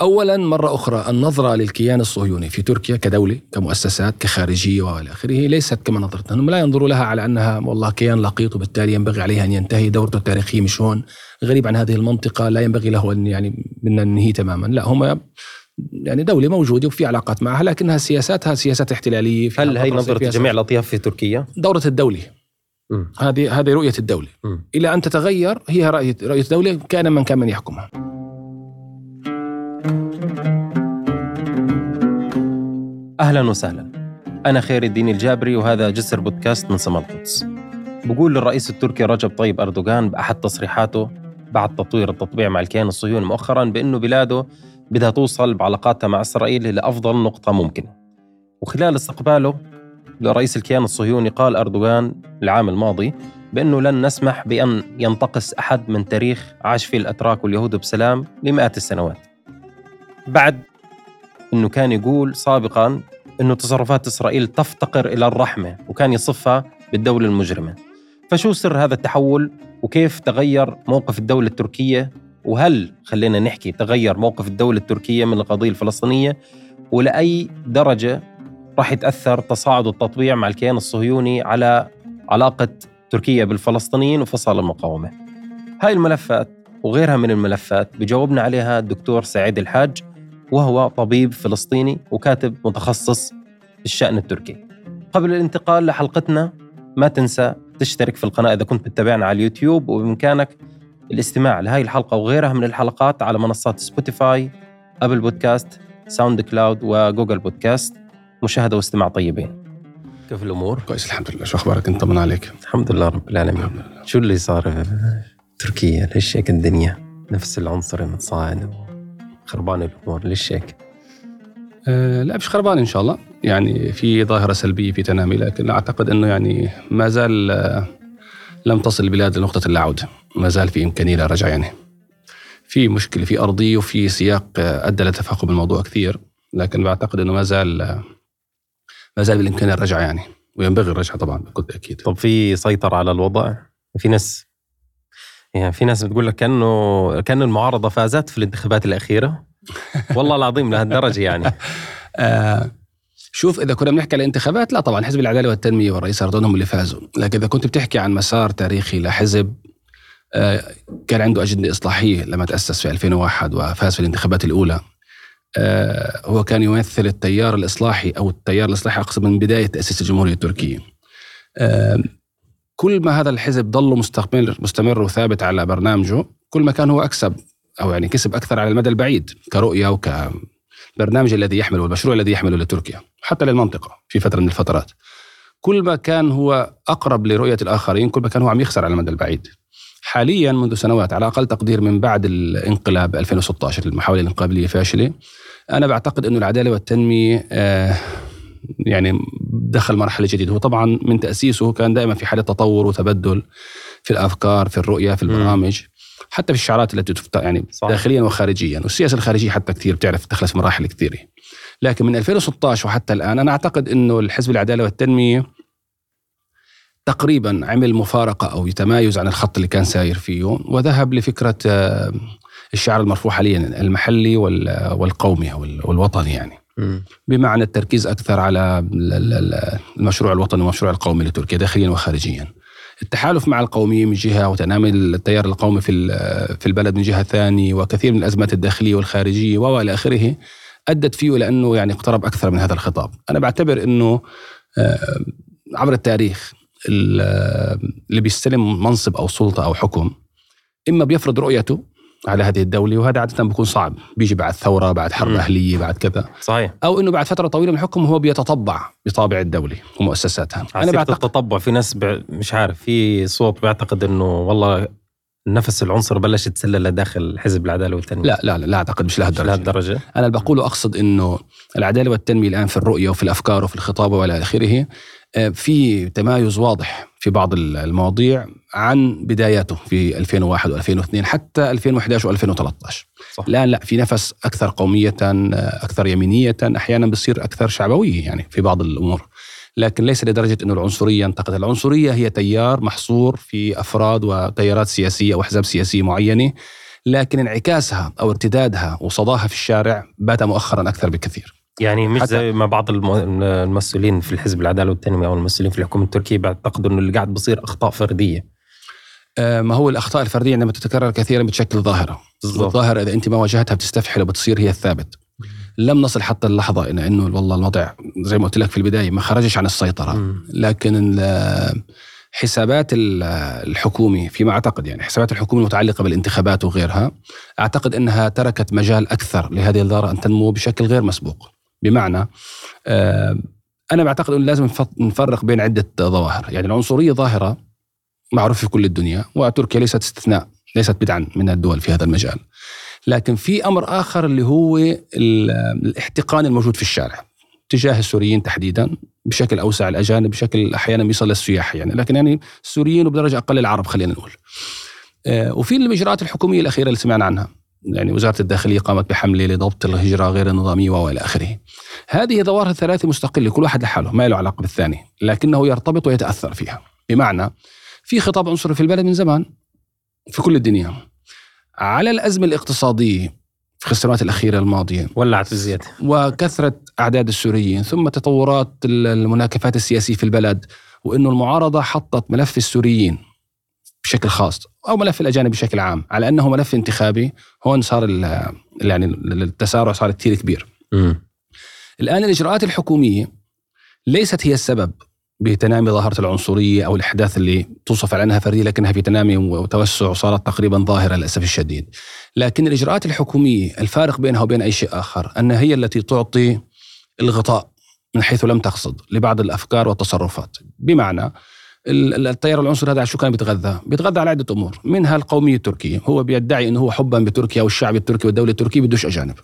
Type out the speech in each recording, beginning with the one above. أولاً مرة أخرى النظرة للكيان الصهيوني في تركيا كدولة كمؤسسات كخارجية وإلى آخره ليست كما نظرتنا، هم لا ينظروا لها على أنها والله كيان لقيط وبالتالي ينبغي عليها أن ينتهي دورته التاريخية، مش هون غريب عن هذه المنطقة لا ينبغي له أن يعني ننهي تماماً، لا هم يعني دولة موجودة وفي علاقات معها لكنها سياساتها سياسات احتلالية. هل هي نظرة جميع الأطياف في تركيا؟ دورة الدولة هذه رؤية الدولة إلى أن تتغير هي رؤية الدولة كان من يحكمها. أهلاً وسهلاً، أنا خير الدين الجابري وهذا جسر بودكاست من سما القدس. بقول للرئيس التركي رجب طيب أردوغان بأحد تصريحاته بعد تطوير التطبيع مع الكيان الصهيوني مؤخراً بأنه بلاده بدها توصل بعلاقاتها مع إسرائيل إلى أفضل نقطة ممكنة. وخلال استقباله لرئيس الكيان الصهيوني قال أردوغان العام الماضي بأنه لن نسمح بأن ينتقص أحد من تاريخ عاش فيه الأتراك واليهود بسلام لمئات السنوات، بعد أنه كان يقول سابقاً أنه تصرفات إسرائيل تفتقر إلى الرحمة وكان يصفها بالدولة المجرمة. فشو سر هذا التحول وكيف تغير موقف الدولة التركية؟ وهل خلينا نحكي تغير موقف الدولة التركية من القضية الفلسطينية؟ ولأي درجة راح يتأثر تصاعد التطبيع مع الكيان الصهيوني على علاقة تركيا بالفلسطينيين وفصل المقاومة؟ هاي الملفات وغيرها من الملفات بجاوبنا عليها الدكتور سعيد الحاج، وهو طبيب فلسطيني وكاتب متخصص بالشأن التركي. قبل الانتقال لحلقتنا ما تنسى تشترك في القناة إذا كنت بتتابعنا على اليوتيوب، وبإمكانك الاستماع لهذه الحلقة وغيرها من الحلقات على منصات سبوتيفاي، أبل بودكاست، ساوند كلاود وجوجل بودكاست. مشاهدة واستماع طيبين. كيف الأمور؟ كويس الحمد لله، شو أخبارك أنت؟ طمنا عليك. الحمد لله رب العالمين. شو اللي صار تركيا؟ ليش هيك الدنيا نفس العنصر المتصاعد خربان الأمور؟ ليش هيك؟ لا مش خربان إن شاء الله، يعني في ظاهرة سلبية في تنامي، لكن أعتقد أنه يعني ما زال لم تصل البلاد لنقطة العودة، ما زال في إمكانية للرجع. يعني في مشكلة في أرضي وفي سياق أدى لتفاقم بالموضوع كثير، لكن أعتقد أنه ما زال بالإمكانية الرجع يعني، وينبغي الرجع طبعا بكل تأكيد. طب في سيطرة على الوضع؟ في ناس يعني في ناس بتقول لك كأنه المعارضة فازت في الانتخابات الأخيرة، والله العظيم لهالدرجة يعني. شوف إذا كنا بنحكي على الانتخابات، لا طبعا حزب العدالة والتنمية والرئيس أردوغان هم اللي فازوا، لكن إذا كنت بتحكي عن مسار تاريخي لحزب كان عنده أجندة إصلاحية لما تأسس في 2001 وفاز في الانتخابات الأولى، هو كان يمثل التيار الإصلاحي أو التيار الإصلاحي أقصد من بداية تأسيس الجمهورية التركية. كل ما هذا الحزب ضل مستمر وثابت على برنامجه، كل ما كان هو أكسب أو يعني كسب أكثر على المدى البعيد كرؤية وكبرنامج الذي يحمله والمشروع الذي يحمله لتركيا حتى للمنطقة في فترة من الفترات. كل ما كان هو أقرب لرؤية الآخرين كل ما كان هو عم يخسر على المدى البعيد. حالياً منذ سنوات على أقل تقدير من بعد الانقلاب 2016 المحاولة الانقلابية فاشلة، أنا بعتقد أنه العدالة والتنمية يعني دخل مرحلة جديدة. هو طبعاً من تأسيسه كان دائماً في حالة تطور وتبدل في الأفكار في الرؤية في البرامج حتى في الشعارات التي تفتح يعني داخلياً وخارجياً، والسياسة الخارجية حتى كثير بتعرف تخلص مراحل كثيرة. لكن من 2016 وحتى الآن أنا أعتقد أنه الحزب العدالة والتنمية تقريباً عمل مفارقة أو يتمايز عن الخط اللي كان ساير فيه، وذهب لفكرة الشعار المرفوع حالياً المحلي والقومي والوطني، يعني بمعنى التركيز أكثر على المشروع الوطني والمشروع القومي لتركيا داخلياً وخارجياً. التحالف مع القوميين من جهة وتنامي التيار القومي في البلد من جهة ثانية، وكثير من الأزمات الداخلية والخارجية وإلى آخره أدت فيه لأنه يعني اقترب أكثر من هذا الخطاب. أنا بعتبر أنه عبر التاريخ اللي بيستلم منصب أو سلطة أو حكم إما بيفرض رؤيته على هذه الدولة، وهذا عادة بيكون صعب، بيجي بعد ثورة بعد حرب أهلية بعد كذا، صحيح. أو إنه بعد فترة طويلة من الحكم هو بيتطبع بطابع الدولة ومؤسساتها. أنا بعتقد التطبع في ناس مش عارف، في صوت بيعتقد إنه والله نفس العنصر بلش يتسلل لداخل حزب العدالة والتنمية. لا لا لا, لا أعتقد مش لهالدرجة. أنا اللي بقوله أقصد إنه العدالة والتنمية الآن في الرؤية وفي الأفكار وفي الخطابة وإلى آخره في تمايز واضح في بعض المواضيع عن بداياته في 2001 و2002 حتى 2011 و2013. لا في نفس أكثر قومية أكثر يمينية، أحيانا بصير أكثر شعبوية يعني في بعض الأمور، لكن ليس لدرجة أنه العنصرية انتقدت. العنصرية هي تيار محصور في أفراد وتيارات سياسية وأحزاب سياسية معينة لكن انعكاسها أو ارتدادها وصداها في الشارع بات مؤخرا أكثر بكثير. يعني مش زي ما بعض المسؤولين في الحزب العدالة والتنمية أو المسؤولين في الحكومة التركية بعتقدوا أنه اللي قاعد بصير أخطاء فردية. ما هو الأخطاء الفردية عندما تتكرر كثيرا بتشكل ظاهرة، والظاهرة إذا أنت ما واجهتها بتستفحل وبتصير هي الثابت. لم نصل حتى اللحظة إنه والله الموضوع زي ما قلت لك في البداية ما خرجش عن السيطرة، لكن حسابات الحكومة فيما أعتقد، يعني حسابات الحكومة المتعلقة بالانتخابات وغيرها، أعتقد أنها تركت مجال أكثر لهذه الظاهرة أن تنمو بشكل غير مسبوق. بمعنى أنا أعتقد أنه لازم نفرق بين عدة ظواهر. يعني العنصرية ظاهرة معروفة في كل الدنيا، وتركيا ليست استثناء، ليست بدعا من الدول في هذا المجال. لكن في أمر آخر اللي هو الاحتقان الموجود في الشارع تجاه السوريين تحديدا، بشكل أوسع الأجانب، بشكل أحيانا يصل للسياح يعني، لكن يعني السوريين وبدرجة أقل العرب خلينا نقول. وفي الإجراءات الحكومية الأخيرة اللي سمعنا عنها، يعني وزارة الداخلية قامت بحملة لضبط الهجرة غير النظامية وإلى آخره. هذه ظواهر ثلاثة مستقلة كل واحد لحاله ما له علاقة بالثاني، لكنه يرتبط ويتأثر فيها. بمعنى في خطاب عنصري في البلد من زمان في كل الدنيا. على الأزمة الاقتصادية في السنوات الأخيرة الماضية ولعت الزيادة، وكثرة أعداد السوريين، ثم تطورات المناكفات السياسية في البلد، وإنه المعارضة حطت ملف السوريين بشكل خاص أو ملف الأجانب بشكل عام على أنه ملف انتخابي. هون صار يعني التسارع صار كثير كبير. الآن الإجراءات الحكومية ليست هي السبب بتنامي ظاهرة العنصرية أو الأحداث اللي توصف على أنها فردية، لكنها في تنامي وتوسع صارت تقريبا ظاهرة للأسف الشديد. لكن الإجراءات الحكومية الفارق بينها وبين أي شيء آخر أنها هي التي تعطي الغطاء من حيث لم تقصد لبعض الأفكار والتصرفات. بمعنى التيار العنصري هذا شو كان بيتغذى على عدة أمور، منها القومية التركية، هو بيدعي أنه هو حبا بتركيا والشعب التركي والدولة التركية بدوش أجانب،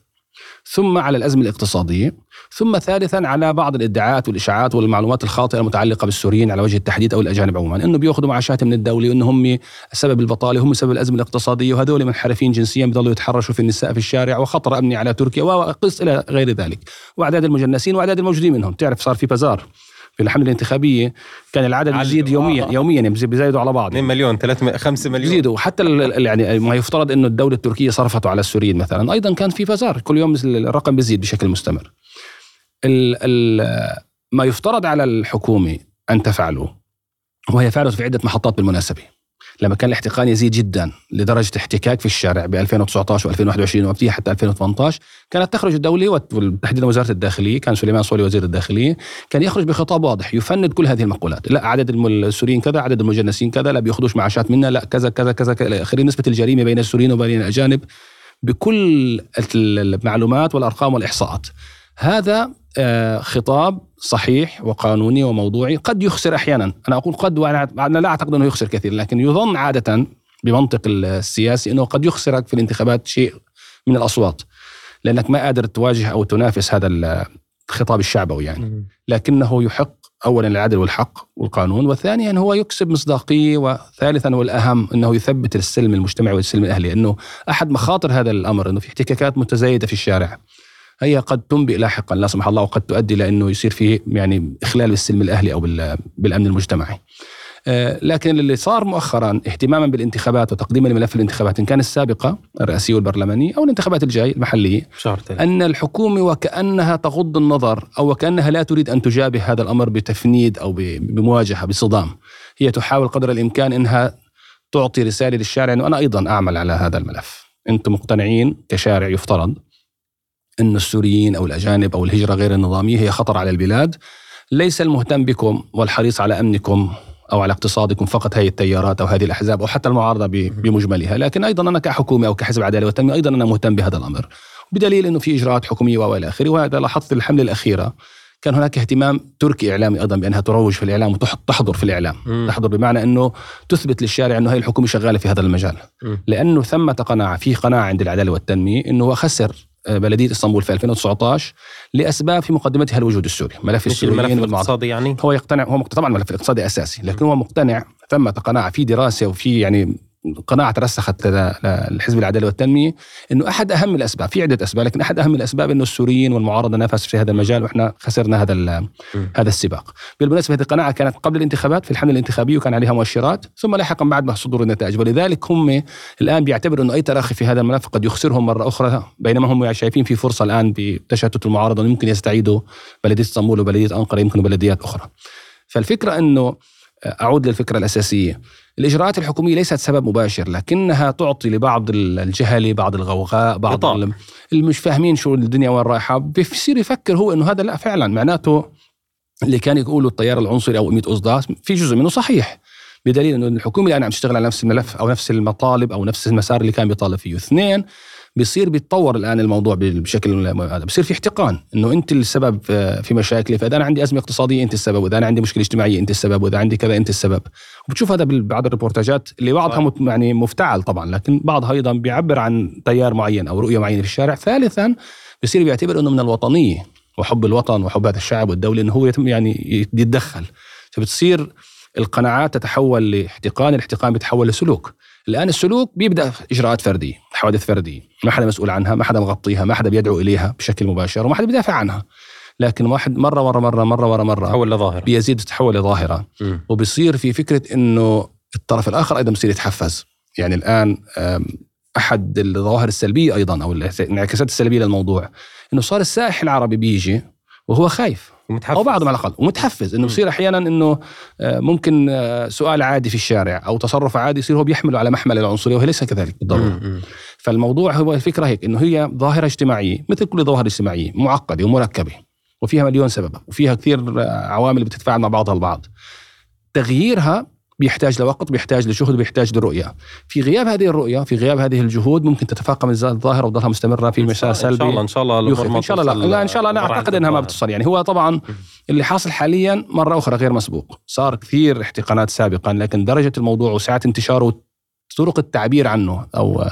ثم على الأزمة الاقتصادية، ثم ثالثا على بعض الادعاءات والإشاعات والمعلومات الخاطئة المتعلقة بالسوريين على وجه التحديد أو الأجانب عموما، أنه بيأخذوا معاشات من الدولة، وأنه هم سبب البطالة، هم سبب الأزمة الاقتصادية، وهذول منحرفين جنسيا بيضلوا يتحرشوا في النساء في الشارع، وخطر أمني على تركيا، وقص إلى غير ذلك، وأعداد المجنسين وأعداد الموجودين منهم. تعرف صار في بازار في الحملة الانتخابية كان العدد يزيد يوميا بيزيدوا على بعض، 2 مليون 3 5 مليون يزيدوا. حتى يعني ما يفترض انه الدولة التركية صرفته على السوريين مثلا، ايضا كان في بازار كل يوم الرقم بيزيد بشكل مستمر. ما يفترض على الحكومة ان تفعله وهي فعلته في عدة محطات بالمناسبة، لما كان الاحتقان يزيد جدا لدرجة احتكاك في الشارع ب 2019 و2021 وقبلها حتى 2018، كانت تخرج الدولة وتحديدا وزارة الداخلية، كان سليمان صويلو وزير الداخلية، كان يخرج بخطاب واضح يفند كل هذه المقولات، لا عدد السوريين كذا، عدد المجنسين كذا، لا بياخذوش معاشات منا، لا كذا كذا كذا كذا، آخرين نسبة الجريمة بين السوريين وبين الأجانب بكل المعلومات والأرقام والإحصاءات. هذا خطاب صحيح وقانوني وموضوعي، قد يخسر أحيانا، أنا أقول قد وأنا لا أعتقد أنه يخسر كثير، لكن يظن عادة بمنطق السياسي أنه قد يخسرك في الانتخابات شيء من الأصوات، لأنك ما قادر تواجه أو تنافس هذا الخطاب الشعبوي يعني. لكنه يحق أولا العدل والحق والقانون، وثانيا أنه هو يكسب مصداقية، وثالثا والأهم أنه يثبت السلم المجتمعي والسلم الأهلي. أنه أحد مخاطر هذا الأمر أنه في احتكاكات متزايدة في الشارع، هي قد تنبئ لاحقا لا سمح الله، وقد تؤدي لأنه يصير فيه يعني إخلال بالسلم الأهلي أو بالأمن المجتمعي. لكن اللي صار مؤخرا اهتماما بالانتخابات وتقديما لملف الانتخابات إن كان السابقة الرئاسية والبرلمانية أو الانتخابات الجاي المحلية، أن الحكومة وكأنها تغض النظر أو وكأنها لا تريد أن تجابه هذا الأمر بتفنيد أو بمواجهة بصدام، هي تحاول قدر الإمكان أنها تعطي رسالة للشارع أنه أنا أيضا أعمل على هذا الملف. أنتم مقتنعين كشارع يفترض أن السوريين أو الأجانب أو الهجرة غير النظامية هي خطر على البلاد، ليس المهتم بكم والحريص على أمنكم أو على اقتصادكم فقط هذه التيارات أو هذه الأحزاب أو حتى المعارضة بمجملها، لكن أيضا أنا كحكومة أو كحزب عدالة والتنمية أيضا أنا مهتم بهذا الأمر، بدليل أنه في إجراءات حكومية وإلى آخره. وهذا لاحظت الحملة الأخيرة كان هناك اهتمام تركي إعلامي أيضا بأنها تروج في الإعلام وتحضر في الإعلام، تحضر بمعنى أنه تثبت للشارع أنه هي الحكومة شغالة في هذا المجال، لأنه ثمة قناعة في قناعة عند العدالة والتنمية أنه خسر بلدية اسطنبول في 2019 لأسباب في مقدمتها الوجود السوري، ملف السوريين والاقتصادي يعني. هو يقتنع، هو طبعا ملف الاقتصادي أساسي، لكن هو مقتنع ثمة قناعة في دراسة وفي يعني قناعة ترسخت لدى الحزب العدالة والتنمية أنه أحد أهم الأسباب، في عدة أسباب، لكن أحد أهم الأسباب أنه السوريين والمعارضة نافسوا في هذا المجال وإحنا خسرنا هذا السباق. بالمناسبة هذه القناعة كانت قبل الانتخابات في الحملة الانتخابية وكان عليها مؤشرات، ثم لاحقا بعد ما صدور النتائج، ولذلك هم الآن بيعتبروا أنه أي تراخي في هذا الملف قد يخسرهم مرة أخرى، بينما هم شايفين في فرصة الآن بتشتت المعارضة يمكن يستعيدوا بلدية اسطنبول وبلدية أنقرة يمكن بلديات أخرى. فالفكرة أنه أعود للفكرة الأساسية، الإجراءات الحكومية ليست سبب مباشر لكنها تعطي لبعض الجهل، بعض الغوغاء، بعض اللي مش فاهمين شو الدنيا وين رايحة، بيصير يفكر هو إنه هذا لا فعلا معناته اللي كان يقولوا التيار العنصري أو 100 أصداس في جزء منه صحيح، بدليل إنه الحكومة الآن عم تشتغل على نفس الملف أو نفس المطالب أو نفس المسار اللي كان بيطالب فيه. اثنين، بيصير بيتطور الآن الموضوع بشكل هذا، بيصير في احتقان إنه أنت السبب في مشاكلي، فإذا أنا عندي أزمة اقتصادية أنت السبب، وإذا أنا عندي مشكلة اجتماعية أنت السبب، وإذا عندي كذا أنت السبب. وبتشوف هذا بعض الريبورتاجات اللي بعضها يعني مفتعل طبعا، لكن بعضها أيضا بيعبر عن تيار معين أو رؤية معينة في الشارع. ثالثا، بيصير بيعتبر إنه من الوطنية وحب الوطن وحب هذا الشعب والدولة إنه هو يعني يتدخل، فبتصير القناعات تتحول لاحتقان، الاحتقان بيتحول لسلوك. الآن السلوك بيبدأ إجراءات فردية، حوادث فردية ما حدا مسؤول عنها، ما حدا مغطيها، ما حدا بيدعو إليها بشكل مباشر وما حدا بيدافع عنها، لكن واحد مرة ورا مرة مرة ورا مرة تحول لظاهرة، بيزيد تحول لظاهرة، وبيصير في فكرة إنه الطرف الآخر أيضا بيصير يتحفز. يعني الآن أحد الظواهر السلبية أيضا أو الانعكاسات السلبية للموضوع إنه صار السائح العربي بيجي وهو خايف ومتحفز. أو بعضهم على الأقل ومتحفز، إنه بصير أحياناً إنه ممكن سؤال عادي في الشارع أو تصرف عادي يصير هو بيحمله على محمل العنصرية، وهي ليس كذلك بالضرورة. فالموضوع هو الفكرة هيك، إنه هي ظاهرة اجتماعية مثل كل ظاهرة اجتماعية، معقدة ومركبة وفيها مليون سبب وفيها كثير عوامل بتتفاعل مع بعضها البعض، تغييرها بيحتاج لوقت، بيحتاج لجهد، بيحتاج لرؤية. في غياب هذه الرؤية، في غياب هذه الجهود، ممكن تتفاقم الظاهرة وتظلها مستمرة في مسار سلبي. إن شاء الله أنا أعتقد أنها ما بتصل. يعني هو طبعا اللي حاصل حاليا مرة أخرى غير مسبوق، صار كثير احتقانات سابقا، لكن درجة الموضوع وسعة انتشاره طرق التعبير عنه أو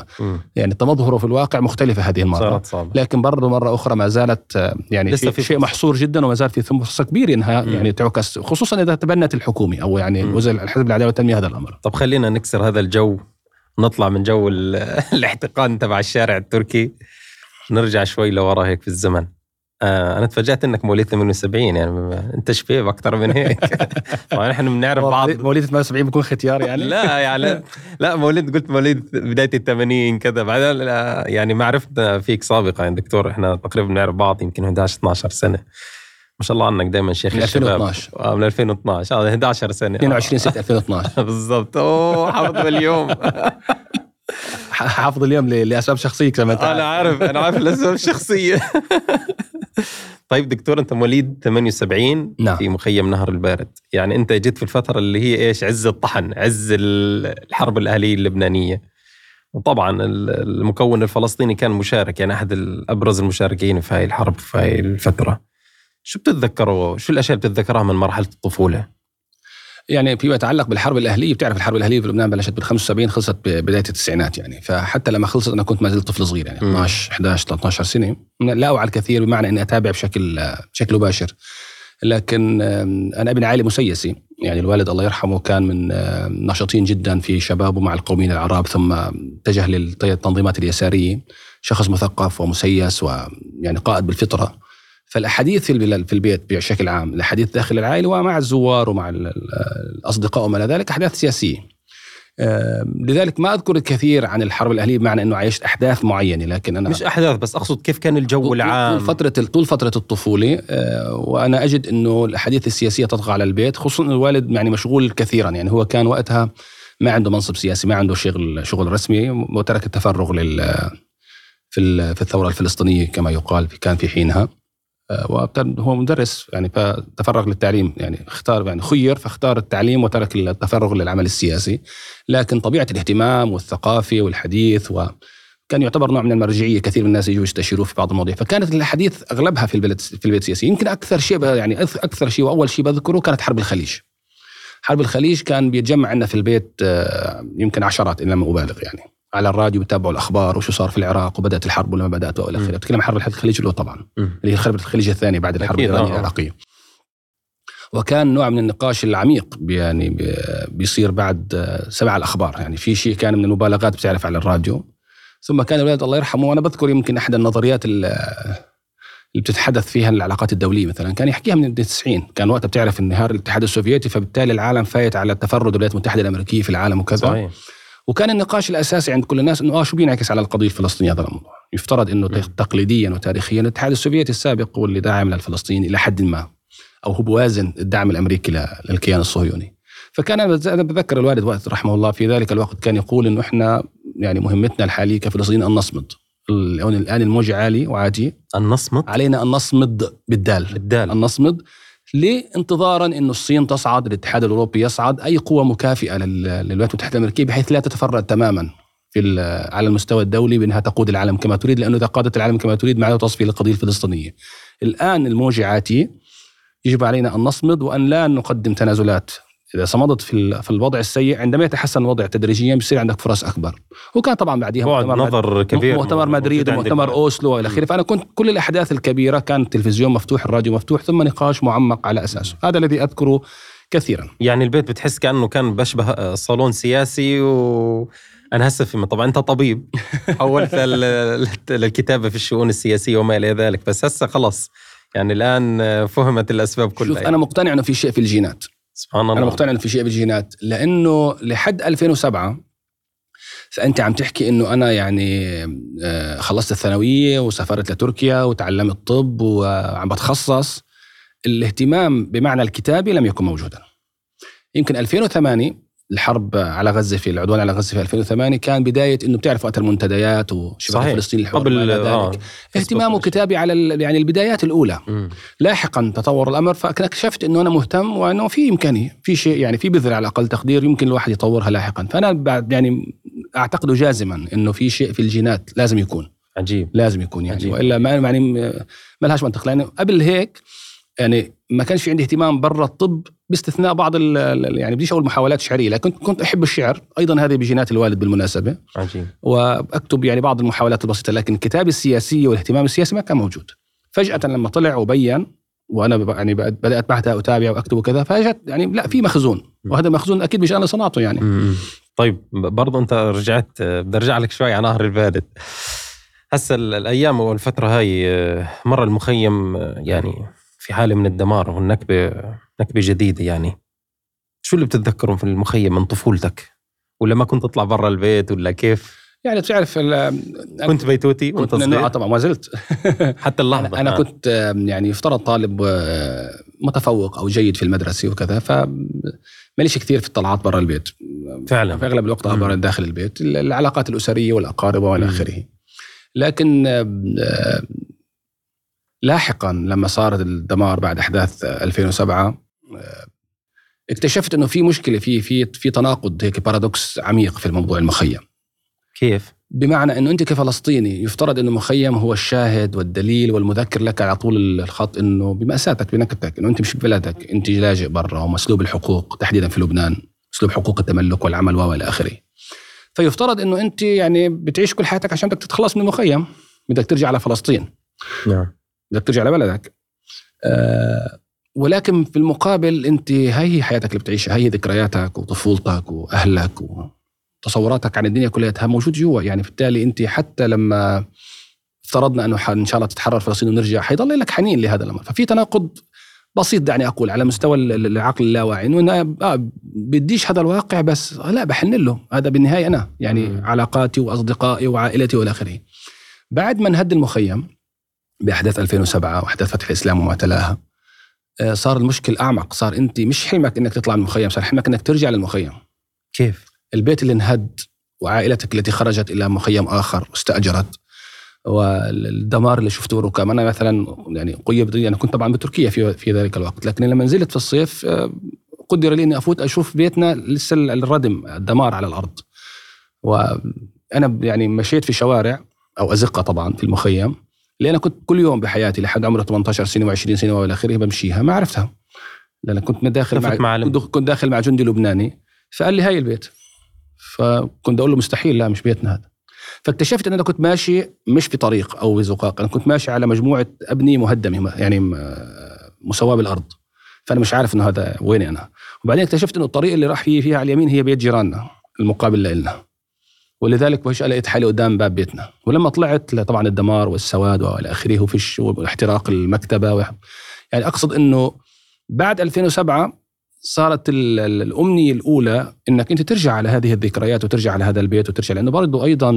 يعني تمظهره في الواقع مختلفة هذه المرة، لكن برضو مرة أخرى ما زالت يعني شيء محصور جدا، وما زال في فرصة كبيرة إنها يعني تعكس، خصوصا إذا تبنت الحكومة أو يعني وزير الحزب العدالة والتنمية هذا الأمر. طب خلينا نكسر هذا الجو، نطلع من جو الاحتقان تبع الشارع التركي، نرجع شوي لورا هيك في الزمن. أنا تفاجأت إنك مواليد 78، يعني أنت شباب أكتر من هيك. ونحن بنعرف بعض. مواليد 78 بكون ختيار يعني. لا يعني لا، مواليد قلت مواليد بداية 80 كذا، بعدين يعني معرفتنا فيك سابقة يعني دكتور، إحنا تقريبا بنعرف بعض يمكن 11-12 سنة. ما شاء الله عنك دائما شيخ الشباب. من 2012 هذا 11 سنة. 22/6/2012 بالضبط. أوه حافظ اليوم. حافظ اليوم لأسباب شخصية كما تعرف. أنا عارف الأسباب الشخصية. طيب دكتور، أنت مواليد 78 في مخيم نهر البارد، يعني أنت جيت في الفترة اللي هي إيش، عز الطحن، عز الحرب الأهلية اللبنانية، وطبعا المكون الفلسطيني كان مشارك، يعني أحد الأبرز المشاركين في هاي الحرب في هاي الفترة. شو بتتذكروا، شو الأشياء بتتذكرها من مرحلة الطفولة؟ يعني فيما يتعلق بالحرب الأهلية، بتعرف الحرب الأهلية في لبنان بلشت بال75، خلصت ببداية التسعينات يعني، فحتى لما خلصت أنا كنت ما زلت طفل صغير يعني 11-13 سنة، لا أوعى الكثير بمعنى أني أتابع بشكل مباشر، لكن أنا ابن عائلة مسيسة، يعني الوالد الله يرحمه كان من نشطين جدا في شبابه مع القوميين العرب، ثم اتجه للتنظيمات اليسارية، شخص مثقف ومسيس ويعني قائد بالفطرة. فالأحاديث في البيت بشكل عام، الأحاديث داخل العائلة ومع الزوار ومع الأصدقاء وما ذلك، أحداث سياسية. لذلك ما أذكر الكثير عن الحرب الأهلية بمعنى أنه عايشت أحداث معينة، لكن أنا مش أحداث، بس أقصد كيف كان الجو العام طول فترة الطفولة. وأنا أجد أنه الأحاديث السياسية تطغى على البيت، خصوصا الوالد يعني مشغول كثيرا، يعني هو كان وقتها ما عنده منصب سياسي، ما عنده شغل رسمي، وترك التفرغ في الثورة الفلسطينية كما يقال كان في حينها، وهو مدرس يعني، فتفرغ للتعليم، يعني خير فاختار التعليم وترك التفرغ للعمل السياسي. لكن طبيعة الاهتمام والثقافة والحديث، وكان يعتبر نوع من المرجعية، كثير من الناس يجوا يستشيروه في بعض المواضيع، فكانت الحديث أغلبها في البيت السياسي. يمكن أكثر شيء وأول شيء بذكره كانت حرب الخليج كان بيتجمع عنا في البيت يمكن عشرات إن لم أبالغ، يعني على الراديو بتابعوا الأخبار وشو صار في العراق، وبدأت الحرب ولا ما بدأت وإلى آخره. بتكلم عن حرب الخليج الأولى طبعا اللي هي حرب الخليج الثانية بعد الحرب الإيرانية العراقية، وكان نوع من النقاش العميق يعني بيصير بعد سبع الأخبار. يعني في شيء كان من المبالغات بتعرف على الراديو، ثم كان الولاد الله يرحمه، وأنا بذكر يمكن أحد النظريات اللي بتتحدث فيها العلاقات الدولية مثلا كان يحكيها من التسعين، كان وقتها بتعرف انهار الاتحاد السوفيتي، فبالتالي العالم فايت على تفرد الولايات المتحدة الأمريكية في العالم وكذا. صحيح. وكان النقاش الأساسي عند كل الناس إنه شو بينعكس على القضية الفلسطينية هذا الموضوع. يفترض إنه تقليديا وتاريخيا الاتحاد السوفيتي السابق هو اللي داعم للفلسطينيين إلى حد ما، أو هو بوازن الدعم الأمريكي للكيان الصهيوني. فكان أنا بتذكر الوالد وقت رحمه الله في ذلك الوقت كان يقول إنه إحنا يعني مهمتنا الحالية كفلسطينيين أن نصمد، الآن الموج عالي وعادي، النصمد علينا أن نصمد بالدال النصمد، لانتظارا أن الصين تصعد، الاتحاد الأوروبي يصعد، أي قوة مكافئة للولايات المتحدة الأمريكية بحيث لا تتفرد تماما في على المستوى الدولي بأنها تقود العالم كما تريد، لأنه إذا قادت العالم كما تريد معناه تصفي للقضية الفلسطينية. الآن الموج عاتي، يجب علينا أن نصمد وأن لا نقدم تنازلات. إذا صمدت في الوضع السيء، عندما يتحسن الوضع تدريجيا بيصير عندك فرص أكبر. وكان طبعا بعدها مؤتمر مدريد ومؤتمر أوسلو إلى آخره. فأنا كنت كل الأحداث الكبيرة كان التلفزيون مفتوح، الراديو مفتوح، ثم نقاش معمق على أساسه. هذا الذي أذكره كثيرا. يعني البيت بتحس كأنه كان بشبه صالون سياسي. وأنا هسه طبعا أنت طبيب حولت للكتابة في الشؤون السياسية وما إلى ذلك، بس هسه خلاص يعني الآن فهمت الأسباب كلها. شوف أنا مقتنع أنه في شيء في الجينات، سبحان الله. أنا مقتنع أنه في شيء بالجينات، لأنه لحد 2007 فأنت عم تحكي أنه أنا يعني خلصت الثانوية وسافرت لتركيا وتعلمت طب وعم بتخصص، الاهتمام بمعنى الكتابي لم يكن موجودا. يمكن 2008 الحرب على غزة، في العدوان على غزة في 2008 كان بداية أنه بتعرف وقت المنتديات وشبكة فلسطين الحوار، اهتمامه كتابي على يعني البدايات الأولى. لاحقا تطور الأمر، فاكتشفت أنه أنا مهتم وأنه في إمكانية، في شيء يعني في بذرة على أقل تقدير يمكن الواحد يطورها لاحقا. فأنا بعد يعني أعتقد جازما أنه في شيء في الجينات لازم يكون، عجيب لازم يكون يعني، وإلا ما يعني ما لهاش منطق. لأنه قبل هيك يعني ما كانش في عندي اهتمام برا الطب، باستثناء بعض يعني بديش أقول محاولات شعرية، لكن كنت أحب الشعر أيضا، هذه بجينات الوالد بالمناسبة. عجيب. وأكتب يعني بعض المحاولات البسيطة، لكن الكتابة السياسية والاهتمام السياسي ما كان موجود. فجأة لما طلع وبين، وأنا يعني بدأت بعدها أتابع وأكتب وكذا، فجأة يعني لا في مخزون، وهذا مخزون أكيد مش أنا صنعته يعني. طيب برضو أنت رجعت، بدي أرجع لك شوي على نهر البارد. هسه الأيام والفترة هاي مر المخيم يعني في حالة من الدمار والنكبة جديدة. يعني شو اللي بتتذكرهم في المخيم من طفولتك؟ ولا ما كنت تطلع برا البيت ولا كيف؟ يعني بتعرف كنت بيتوتي وانت صغير؟ طبعا ما زلت حتى اللحظة. أنا كنت يعني افترض طالب متفوق أو جيد في المدرسة وكذا، فماليش كثير في الطلعات برا البيت فعلا، في أغلب الوقت برا داخل البيت، العلاقات الأسرية والأقارب وإلى آخره. لكن لاحقاً لما صارت الدمار بعد أحداث 2007 اكتشفت أنه في مشكلة، في تناقض هيك، بارادوكس عميق في الموضوع المخيم. كيف؟ بمعنى أنه أنت كفلسطيني يفترض أنه المخيم هو الشاهد والدليل والمذكر لك على طول الخط أنه بمأساتك بنكبتك، أنه أنت مش ببلدك، أنت لاجئ برا، ومسلوب الحقوق تحديداً في لبنان مسلوب حقوق التملك والعمل وإلى آخره. فيفترض أنه أنت يعني بتعيش كل حياتك عشان بدك تتخلص من المخيم، بدك ترجع على فلسطين. نعم. بدك ترجع لبلدك. ولكن في المقابل أنت هاي حياتك اللي بتعيشها، هاي ذكرياتك وطفولتك وأهلك وتصوراتك عن الدنيا كلها موجود جوا. يعني بالتالي أنت حتى لما افترضنا أنه إن شاء الله تتحرر فلسطين ونرجع، حيضل لك حنين لهذا الأمر. ففي تناقض بسيط دعني أقول على مستوى العقل اللاواعي، إنه أنا بديش هذا الواقع، بس لا بحن له، هذا بالنهاية أنا يعني علاقاتي وأصدقائي وعائلتي والآخرين. بعد ما انهد المخيم بأحداث 2007 وأحداث فتح الإسلام وما تلاها، صار المشكل أعمق. صار أنت مش حلمك أنك تطلع من المخيم، صار حلمك أنك ترجع للمخيم. كيف؟ البيت اللي انهد وعائلتك التي خرجت إلى مخيم آخر واستأجرت، والدمار اللي شفته ركام. أنا مثلا يعني قيبت، أنا كنت طبعا بتركيا في ذلك الوقت، لكن لما نزلت في الصيف قدر لي أني أفوت أشوف بيتنا لسه الردم، الدمار على الأرض. وأنا يعني مشيت في شوارع أو أزقة طبعا في المخيم، لأن كنت كل يوم بحياتي لحد عمر 18 سنة و20 سنة وإلى آخره بمشيها، ما عرفتها، لأن كنت داخل مع جندي لبناني، فقال لي هاي البيت، فكنت أقول له مستحيل، لا مش بيتنا هذا. فاكتشفت أن أنا كنت ماشي مش في طريق أو في زقاق، أنا كنت ماشي على مجموعة أبنية مهدمة يعني مساواة بالأرض، فأنا مش عارف إنه هذا وين أنا. وبعدين اكتشفت إنه الطريق اللي راح فيها على اليمين هي بيت جيراننا المقابل لنا، ولذلك مش لقيت حالي قدام باب بيتنا. ولما طلعت طبعا الدمار والسواد والى اخره وفيش واحتراق المكتبه يعني اقصد انه بعد 2007 صارت الامنيه الاولى انك انت ترجع على هذه الذكريات وترجع على هذا البيت وترجع، لانه برضو ايضا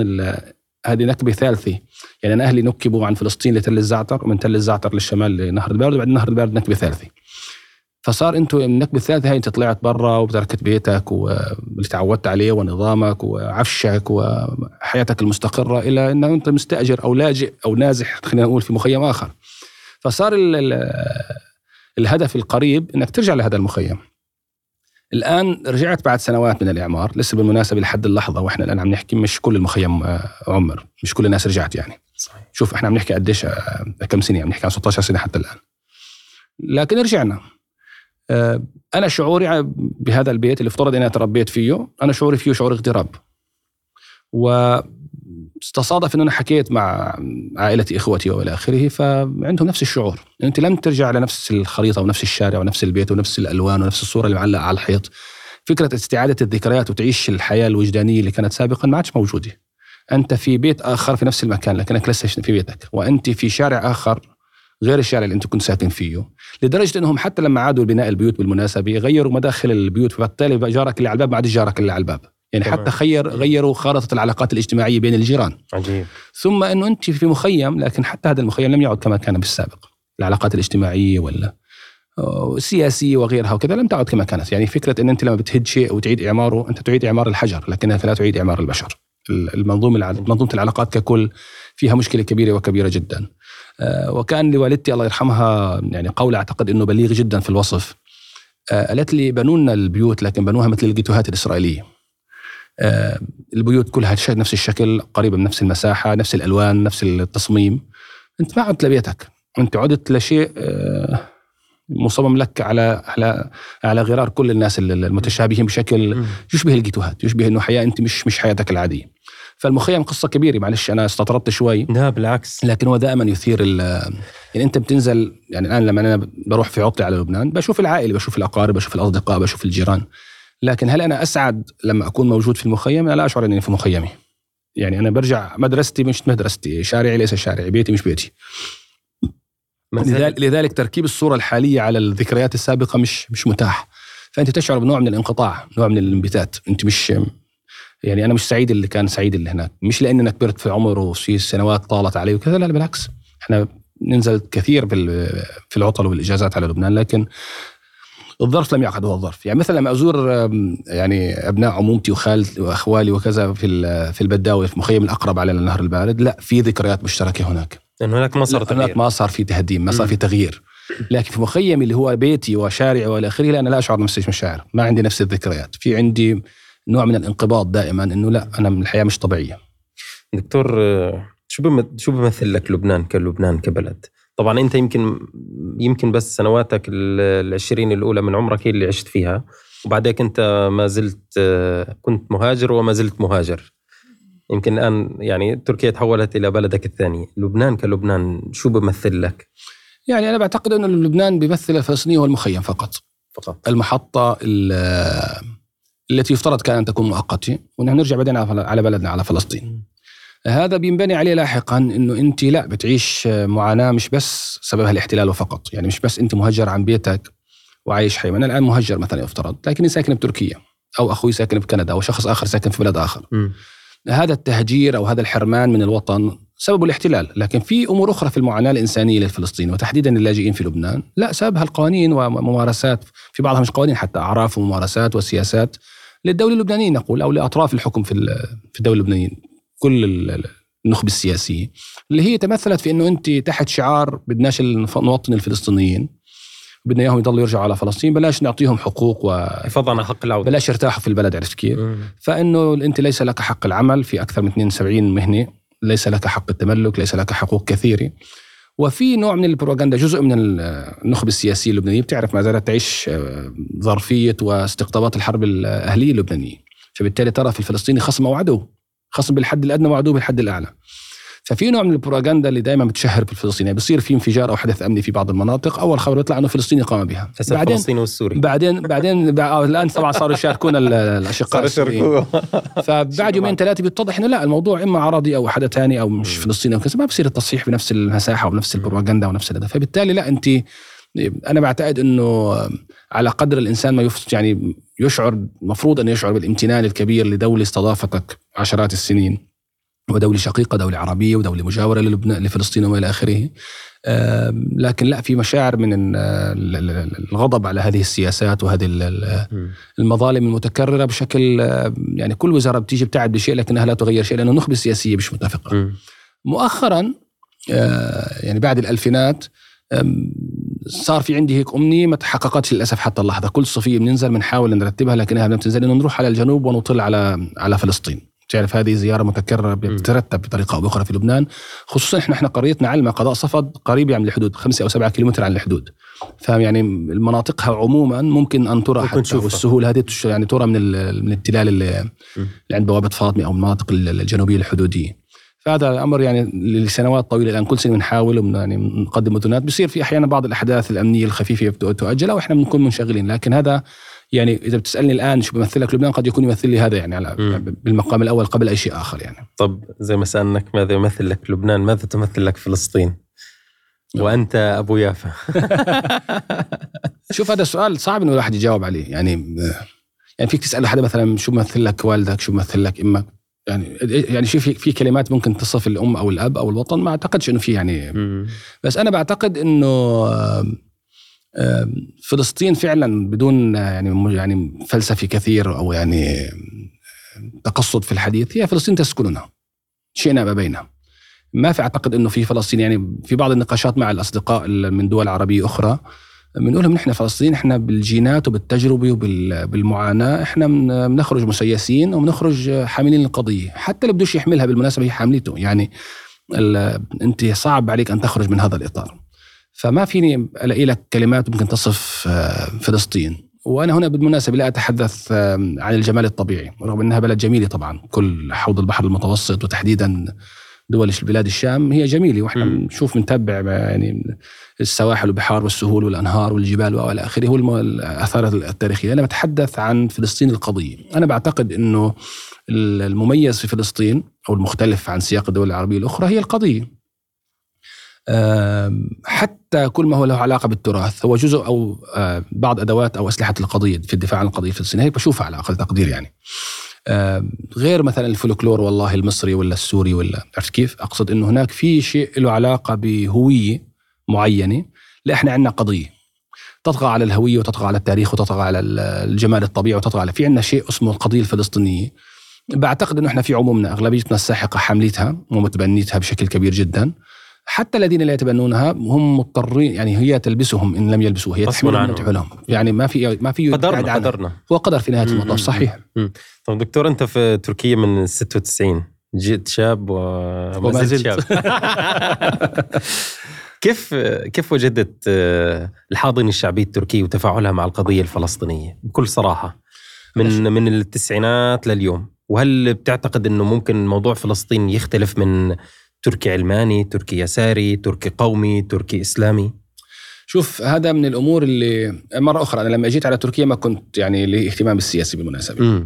هذه نكبه ثالثه. يعني أنا اهلي نكبوا عن فلسطين لتل الزعتر، ومن تل الزعتر للشمال لنهر البارد، وبعد نهر البارد نكبه ثالثه. فصار انتوا النكبه الثالثه هاي انت طلعت برا وتركت بيتك واللي تعودت عليه ونظامك وعفشك وحياتك المستقره الى ان انت مستاجر او لاجئ او نازح، خلينا نقول في مخيم اخر. فصار الهدف القريب انك ترجع لهذا المخيم. الان رجعت بعد سنوات من الاعمار، لسه بالمناسبه لحد اللحظه واحنا الان عم نحكي مش كل المخيم عمر، مش كل الناس رجعت يعني صحيح. شوف احنا عم نحكي قديش كم سنه، عم نحكي عن 16 سنه حتى الان، لكن رجعنا. أنا شعوري بهذا البيت اللي افترض أني تربيت فيه، أنا شعوري فيه شعور اغتراب. واستصادف أن أنا حكيت مع عائلتي إخوتي وإلى آخره، فعندهم نفس الشعور، أنت لم ترجع لنفس الخريطة ونفس الشارع ونفس البيت ونفس الألوان ونفس الصورة اللي معلقة على الحيط. فكرة استعادة الذكريات وتعيش الحياة الوجدانية اللي كانت سابقا ما عادش موجودة. أنت في بيت آخر في نفس المكان، لكنك لسه في بيتك، وأنت في شارع آخر غير الشارع اللي أنت كنت ساكن فيه. لدرجة أنهم حتى لما عادوا بناء البيوت بالمناسبة غيروا مداخل البيوت، فبالتالي بقى جارك اللي على الباب ما عاد جارك اللي على الباب، يعني طبعا. حتى غيروا خارطة العلاقات الاجتماعية بين الجيران. عجيب. ثم أنه أنت في مخيم، لكن حتى هذا المخيم لم يعد كما كان بالسابق، العلاقات الاجتماعية ولا السياسية وغيرها وكذا لم تعد كما كانت. يعني فكرة أن أنت لما بتهد شيء وتعيد إعماره، أنت تعيد إعمار الحجر لكنك لا تعيد إعمار البشر. منظومة العلاقات ككل فيها مشكلة كبيرة وكبيرة جدا. وكان لوالدتي الله يرحمها يعني قول أعتقد أنه بليغ جدا في الوصف، قالت لي بنونا البيوت لكن بنوها مثل الجيتوهات الإسرائيلية، البيوت كلها نفس الشكل، قريبة من نفس المساحة، نفس الألوان، نفس التصميم. أنت ما عدت لبيتك، أنت عدت لشيء مصمم لك على غرار كل الناس المتشابهين بشكل يشبه الجيتوهات، يشبه أنه حياة أنت مش حياتك العادية. فالمخيم قصة كبيرة، معلش أنا استطردت شوي. لا بالعكس، لكن هو دائما يثير يعني أنت بتنزل. يعني الآن لما أنا بروح في عطلة على لبنان بشوف العائلة، بشوف الأقارب، بشوف الأصدقاء، بشوف الجيران، لكن هل أنا أسعد لما أكون موجود في المخيم؟ أنا لا أشعر أنني في مخيمي. يعني أنا برجع مدرستي مش مدرستي، شارعي ليس شارعي، بيتي مش بيتي. لذلك تركيب الصورة الحالية على الذكريات السابقة مش متاح. فأنت تشعر بنوع من الانقطاع، نوع من الانبتات. أنت مش يعني أنا مش سعيد اللي كان سعيد اللي هناك، مش لأن أنا كبرت في عمر وفي سنوات طالت علي وكذا، لا بالعكس. إحنا ننزل كثير في العطل والإجازات على لبنان، لكن الظرف لم يعقد هو الظرف. يعني مثلا لما أزور يعني أبناء عمومتي وخالتي وأخوالي وكذا في البداوي في مخيم الأقرب على النهر البارد، لا في ذكريات مشتركة هناك، لأن هناك ما صار تغيير، هناك ما صار في تهديم، ما صار في تغيير. لكن في مخيمي اللي هو بيتي وشارعي والآخري، لا أنا لا أشعر نفس المشاعر، ما عندي نفس الذكريات، في عندي نوع من الانقباض دائما انه لا انا من الحياه مش طبيعيه. دكتور شو بيمثل لك لبنان كلبنان كبلد؟ طبعا انت يمكن بس سنواتك ال20 الاولى من عمرك هي اللي عشت فيها، وبعدك انت ما زلت كنت مهاجر وما زلت مهاجر. يمكن الان يعني تركيا تحولت الى بلدك الثاني. لبنان كلبنان شو بيمثل لك؟ يعني انا بعتقد انه لبنان بيمثل الفلسطيني والمخيم فقط المحطه التي يفترض كان أن تكون مؤقتة، ونحن نرجع بعدين على بلدنا على فلسطين. هذا بينبني عليه لاحقا أنه أنت لا بتعيش معاناة مش بس سببها الاحتلال فقط. يعني مش بس أنت مهجر عن بيتك وعايش حي. أنا الآن مهجر مثلا يفترض، لكني ساكن بتركيا، أو أخوي ساكن بكندا، أو شخص آخر ساكن في بلد آخر. هذا التهجير أو هذا الحرمان من الوطن سببه الاحتلال، لكن في أمور أخرى في المعاناة الإنسانية للفلسطينيين وتحديدا اللاجئين في لبنان لا سببها القوانين وممارسات، في بعضها مش قوانين حتى، أعراف وممارسات وسياسات للدولة اللبنانية نقول، أو لأطراف الحكم في الدولة اللبنانية، كل النخبة السياسية اللي هي تمثلت في أنه أنت تحت شعار بدناش نوطن الفلسطينيين، بدنا إياهم يضلوا يرجعوا على فلسطين، بلاش نعطيهم حقوق وحفاظا على حق العودة، بلاش يرتاحوا في البلد، عرفت كيف؟ فإنه أنت ليس لك حق العمل في أكثر من 72 مهنة، ليس لك حق التملك، ليس لك حقوق كثيرة. وفي نوع من البروباغندا، جزء من النخبة السياسية اللبنانية بتعرف ما زالت تعيش ظرفية واستقطابات الحرب الأهلية اللبنانية، فبالتالي ترى في الفلسطيني خصم أو عدو، خصم بالحد الأدنى وعدو بالحد الأعلى. ففي نوع من البروباغندا اللي دائما بتشهر بالفلسطينيين، بيصير في انفجار او حدث امني في بعض المناطق، اول خبر يطلع انه فلسطيني قام بها، فلسطين والسوري بعدين الان طبعا صاروا يشاركون الاشقاء السوريين. فبعد يومين ثلاثه بيتضح انه لا، الموضوع اما عرضي او حدا ثاني او مش فلسطيني او كذا، ما بصير التصحيح بنفس المساحه ونفس البروباغندا ونفس هذا. فبالتالي لا، انت انا بعتقد انه على قدر الانسان ما يعني يشعر، مفروض ان يشعر بالامتنان الكبير لدوله استضافتك عشرات السنين، ودولة شقيقة، دولة عربية، ودولة مجاورة للبنان لفلسطين وإلى آخره. لكن لا، في مشاعر من الغضب على هذه السياسات وهذه المظالم المتكررة بشكل، يعني كل وزارة بتيجي بتعد بشيء لكنها لا تغير شيء، لأن النخبة السياسية مش متفقة. مؤخرا يعني بعد الألفينات صار في عندي هيك أمنية ما تحققتش للأسف حتى اللحظة، كل صيفية بننزل بنحاول نرتبها لكنها بتنزل، إنه نروح على الجنوب ونطل على فلسطين. تعرف هذه زيارة متكررة بتترتب بطريقة أو أخرى في لبنان، خصوصاً إحنا قريتنا علما قضاء صفد قريب عن الحدود 5 أو 7 كيلومتر عن الحدود، فيعني المناطقها عموماً ممكن أن ترى حتى والسهولة هذه يعني ترى من التلال اللي عند بوابة فاطمة أو المناطق الجنوبية الحدودية. فهذا الأمر يعني لسنوات طويلة الآن كل سنة بنحاول يعني نقدم مدونات، بيصير في أحياناً بعض الأحداث الأمنية الخفيفة بتؤجل أو إحنا بنكون منشغلين، لكن هذا يعني إذا بتسألني الآن شو بيمثلك لبنان، قد يكون يمثل لي هذا يعني على بالمقام الأول قبل أي شيء آخر يعني. طب زي ما سألناك ماذا يمثل لك لبنان، ماذا تمثل لك فلسطين وأنت أبو يافا؟ شوف هذا السؤال صعب إنه الواحد يجاوب عليه، يعني فيك تسأل حدا مثلا شو بيمثل لك والدك، شو بيمثل لك إمك، يعني شوف في كلمات ممكن تصف الأم أو الأب أو الوطن، ما أعتقدش إنه في يعني. بس أنا بعتقد إنه فلسطين فعلا بدون يعني فلسفي كثير أو يعني تقصد في الحديث، هي فلسطين تسكننا شئنا ما بينها. ما في أعتقد أنه في فلسطين، يعني في بعض النقاشات مع الأصدقاء من دول عربية أخرى بنقولهم نحن فلسطين، إحنا بالجينات وبالتجربة وبالمعاناة إحنا بنخرج مسيسين وبنخرج حاملين القضية، حتى لو بدوش يحملها بالمناسبة هي حاملته، يعني أنت صعب عليك أن تخرج من هذا الإطار. فما فيني ألاقي لك كلمات ممكن تصف فلسطين. وأنا هنا بالمناسبة لا أتحدث عن الجمال الطبيعي، رغم أنها بلد جميلة طبعا، كل حوض البحر المتوسط وتحديدا دول بلاد الشام هي جميلة، وإحنا نشوف نتبع يعني السواحل والبحار والسهول والأنهار والجبال وإلى آخره، هو الآثار التاريخية. أنا بتحدث عن فلسطين القضية. أنا بعتقد أنه المميز في فلسطين أو المختلف عن سياق الدول العربية الأخرى هي القضية، حتى كل ما هو له علاقة بالتراث هو جزء أو بعض أدوات أو أسلحة القضية في الدفاع عن القضية الفلسطينية، هيك بشوفها على أقل تقدير يعني. غير مثلا الفلكلور والله المصري ولا السوري ولا عرفت كيف، أقصد أنه هناك في شيء له علاقة بهوية معينة، لا إحنا عندنا قضية تطغى على الهوية وتطغى على التاريخ وتطغى على الجمال الطبيعي وتطغى على، في عندنا شيء اسمه القضية الفلسطينية. بعتقد أنه إحنا في عمومنا أغلبيتنا الساحقة حملتها ومتبنيتها بشكل كبير جدا، حتى الذين لا يتبنونها هم مضطرين، يعني هي تلبسهم إن لم يلبسوها، هي تحملهم وتحملهم، يعني ما في قدرنا هو قدر في نهاية المطاف. صحيح. طب دكتور أنت في تركيا من 96، جئت شاب وما زلت شاب. كيف وجدت الحاضنة الشعبية التركية وتفاعلها مع القضية الفلسطينية بكل صراحة من التسعينات لليوم؟ وهل بتعتقد أنه ممكن موضوع فلسطين يختلف من تركي علماني، تركي يساري، تركي قومي، تركي إسلامي؟ شوف هذا من الأمور اللي مرة أخرى أنا لما جيت على تركيا ما كنت يعني لي اهتمام السياسي بالمناسبة،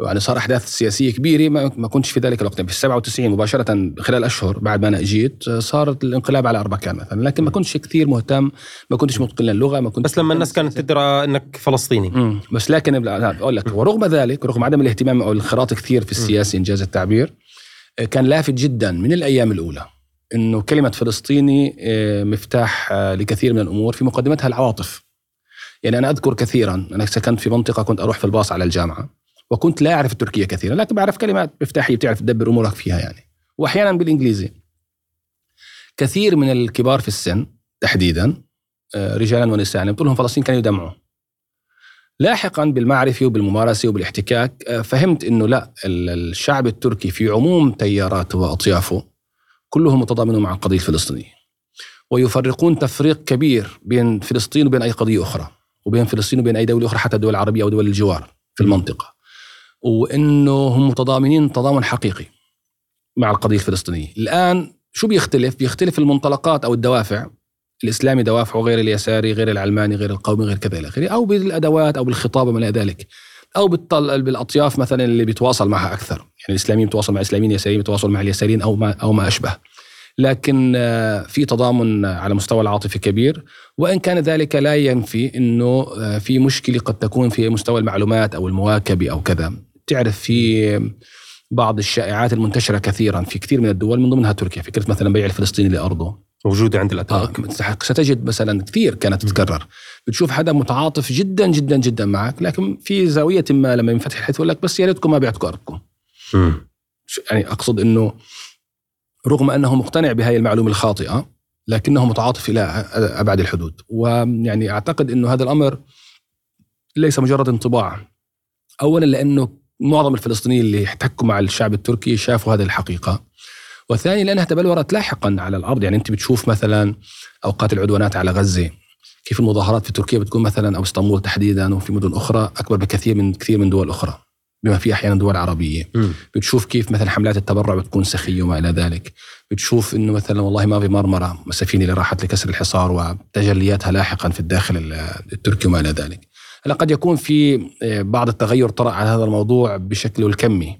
وأنا صار أحداث سياسية كبيرة ما كنتش في ذلك الوقت. في 97 مباشرة خلال أشهر بعد ما أنا جيت صار الانقلاب على أربكان مثلا، لكن ما كنتش كثير مهتم، ما كنتش متقن اللغة، ما كنت بس لما الناس كانت تدرى أنك فلسطيني. بس لكن أقول لك ورغم ذلك، رغم عدم الاهتمام أو الانخراط كثير في السياسة إنجاز التعبير، كان لافت جدا من الأيام الأولى أنه كلمة فلسطيني مفتاح لكثير من الأمور، في مقدمتها العواطف. يعني أنا أذكر كثيرا أنا سكنت في منطقة كنت أروح في الباص على الجامعة، وكنت لا أعرف التركية كثيرا، لكن بعرف كلمات مفتاحية بتعرف تدبر أمورك فيها يعني، وأحيانا بالإنجليزي. كثير من الكبار في السن تحديدا رجالا ونساء يعني بتقولهم فلسطين كانوا يدمعوا. لاحقاً بالمعرفة وبالممارسة وبالاحتكاك فهمت إنه لا، الشعب التركي في عموم تياراته وأطيافه كلهم متضامنون مع القضية الفلسطينية، ويفرقون تفريق كبير بين فلسطين وبين أي قضية أخرى، وبين فلسطين وبين أي دولة أخرى حتى الدول العربية أو دول الجوار في المنطقة، وإنه هم متضامنين تضامن حقيقي مع القضية الفلسطينية. الآن شو بيختلف؟ بيختلف المنطلقات أو الدوافع. الإسلامي دوافعه غير اليساري، غير العلماني، غير القومي، غير كذا إلى آخره، أو بالأدوات أو بالخطابة ما إلى ذلك، أو بالأطياف مثلا اللي بيتواصل معها أكثر. يعني الإسلاميين بيتواصل مع الإسلاميين، اليساريين بيتواصل مع اليساريين أو ما أشبه. لكن في تضامن على مستوى العاطفي كبير، وإن كان ذلك لا ينفي أنه في مشكلة قد تكون في مستوى المعلومات أو المواكبة أو كذا. تعرف في بعض الشائعات المنتشرة كثيرا في كثير من الدول، من ضمنها تركيا، فكرة مثلا بيع الفلسطيني لأرضه موجودة عند الأتراك. ستجد مثلا كثير كانت تتكرر، بتشوف حدا متعاطف جدا جدا جدا معك، لكن في زاوية ما لما ينفتح الحديث يقول لك بس يا ريتكم ما بعتكم أرضكم. يعني أقصد أنه رغم أنه مقتنع بهاي المعلومة الخاطئة لكنه متعاطف إلى أبعد الحدود. ويعني أعتقد أنه هذا الأمر ليس مجرد انطباع، أولا لأنه معظم الفلسطينيين اللي يحتكوا مع الشعب التركي شافوا هذه الحقيقة، وثاني لأنها تبلورت لاحقا على الأرض. يعني أنت بتشوف مثلا أوقات العدوانات على غزة، كيف المظاهرات في تركيا بتكون مثلا أو اسطنبول تحديدا وفي مدن أخرى أكبر بكثير من كثير من دول أخرى، بما في أحيانا دول عربية. بتشوف كيف مثلا حملات التبرع بتكون سخية وما إلى ذلك. بتشوف إنه مثلا والله ما في مرمره، السفينة اللي راحت لكسر الحصار وتجلياتها لاحقا في الداخل التركي وما إلى ذلك. هلا قد يكون في بعض التغير طرأ على هذا الموضوع بشكله الكمي،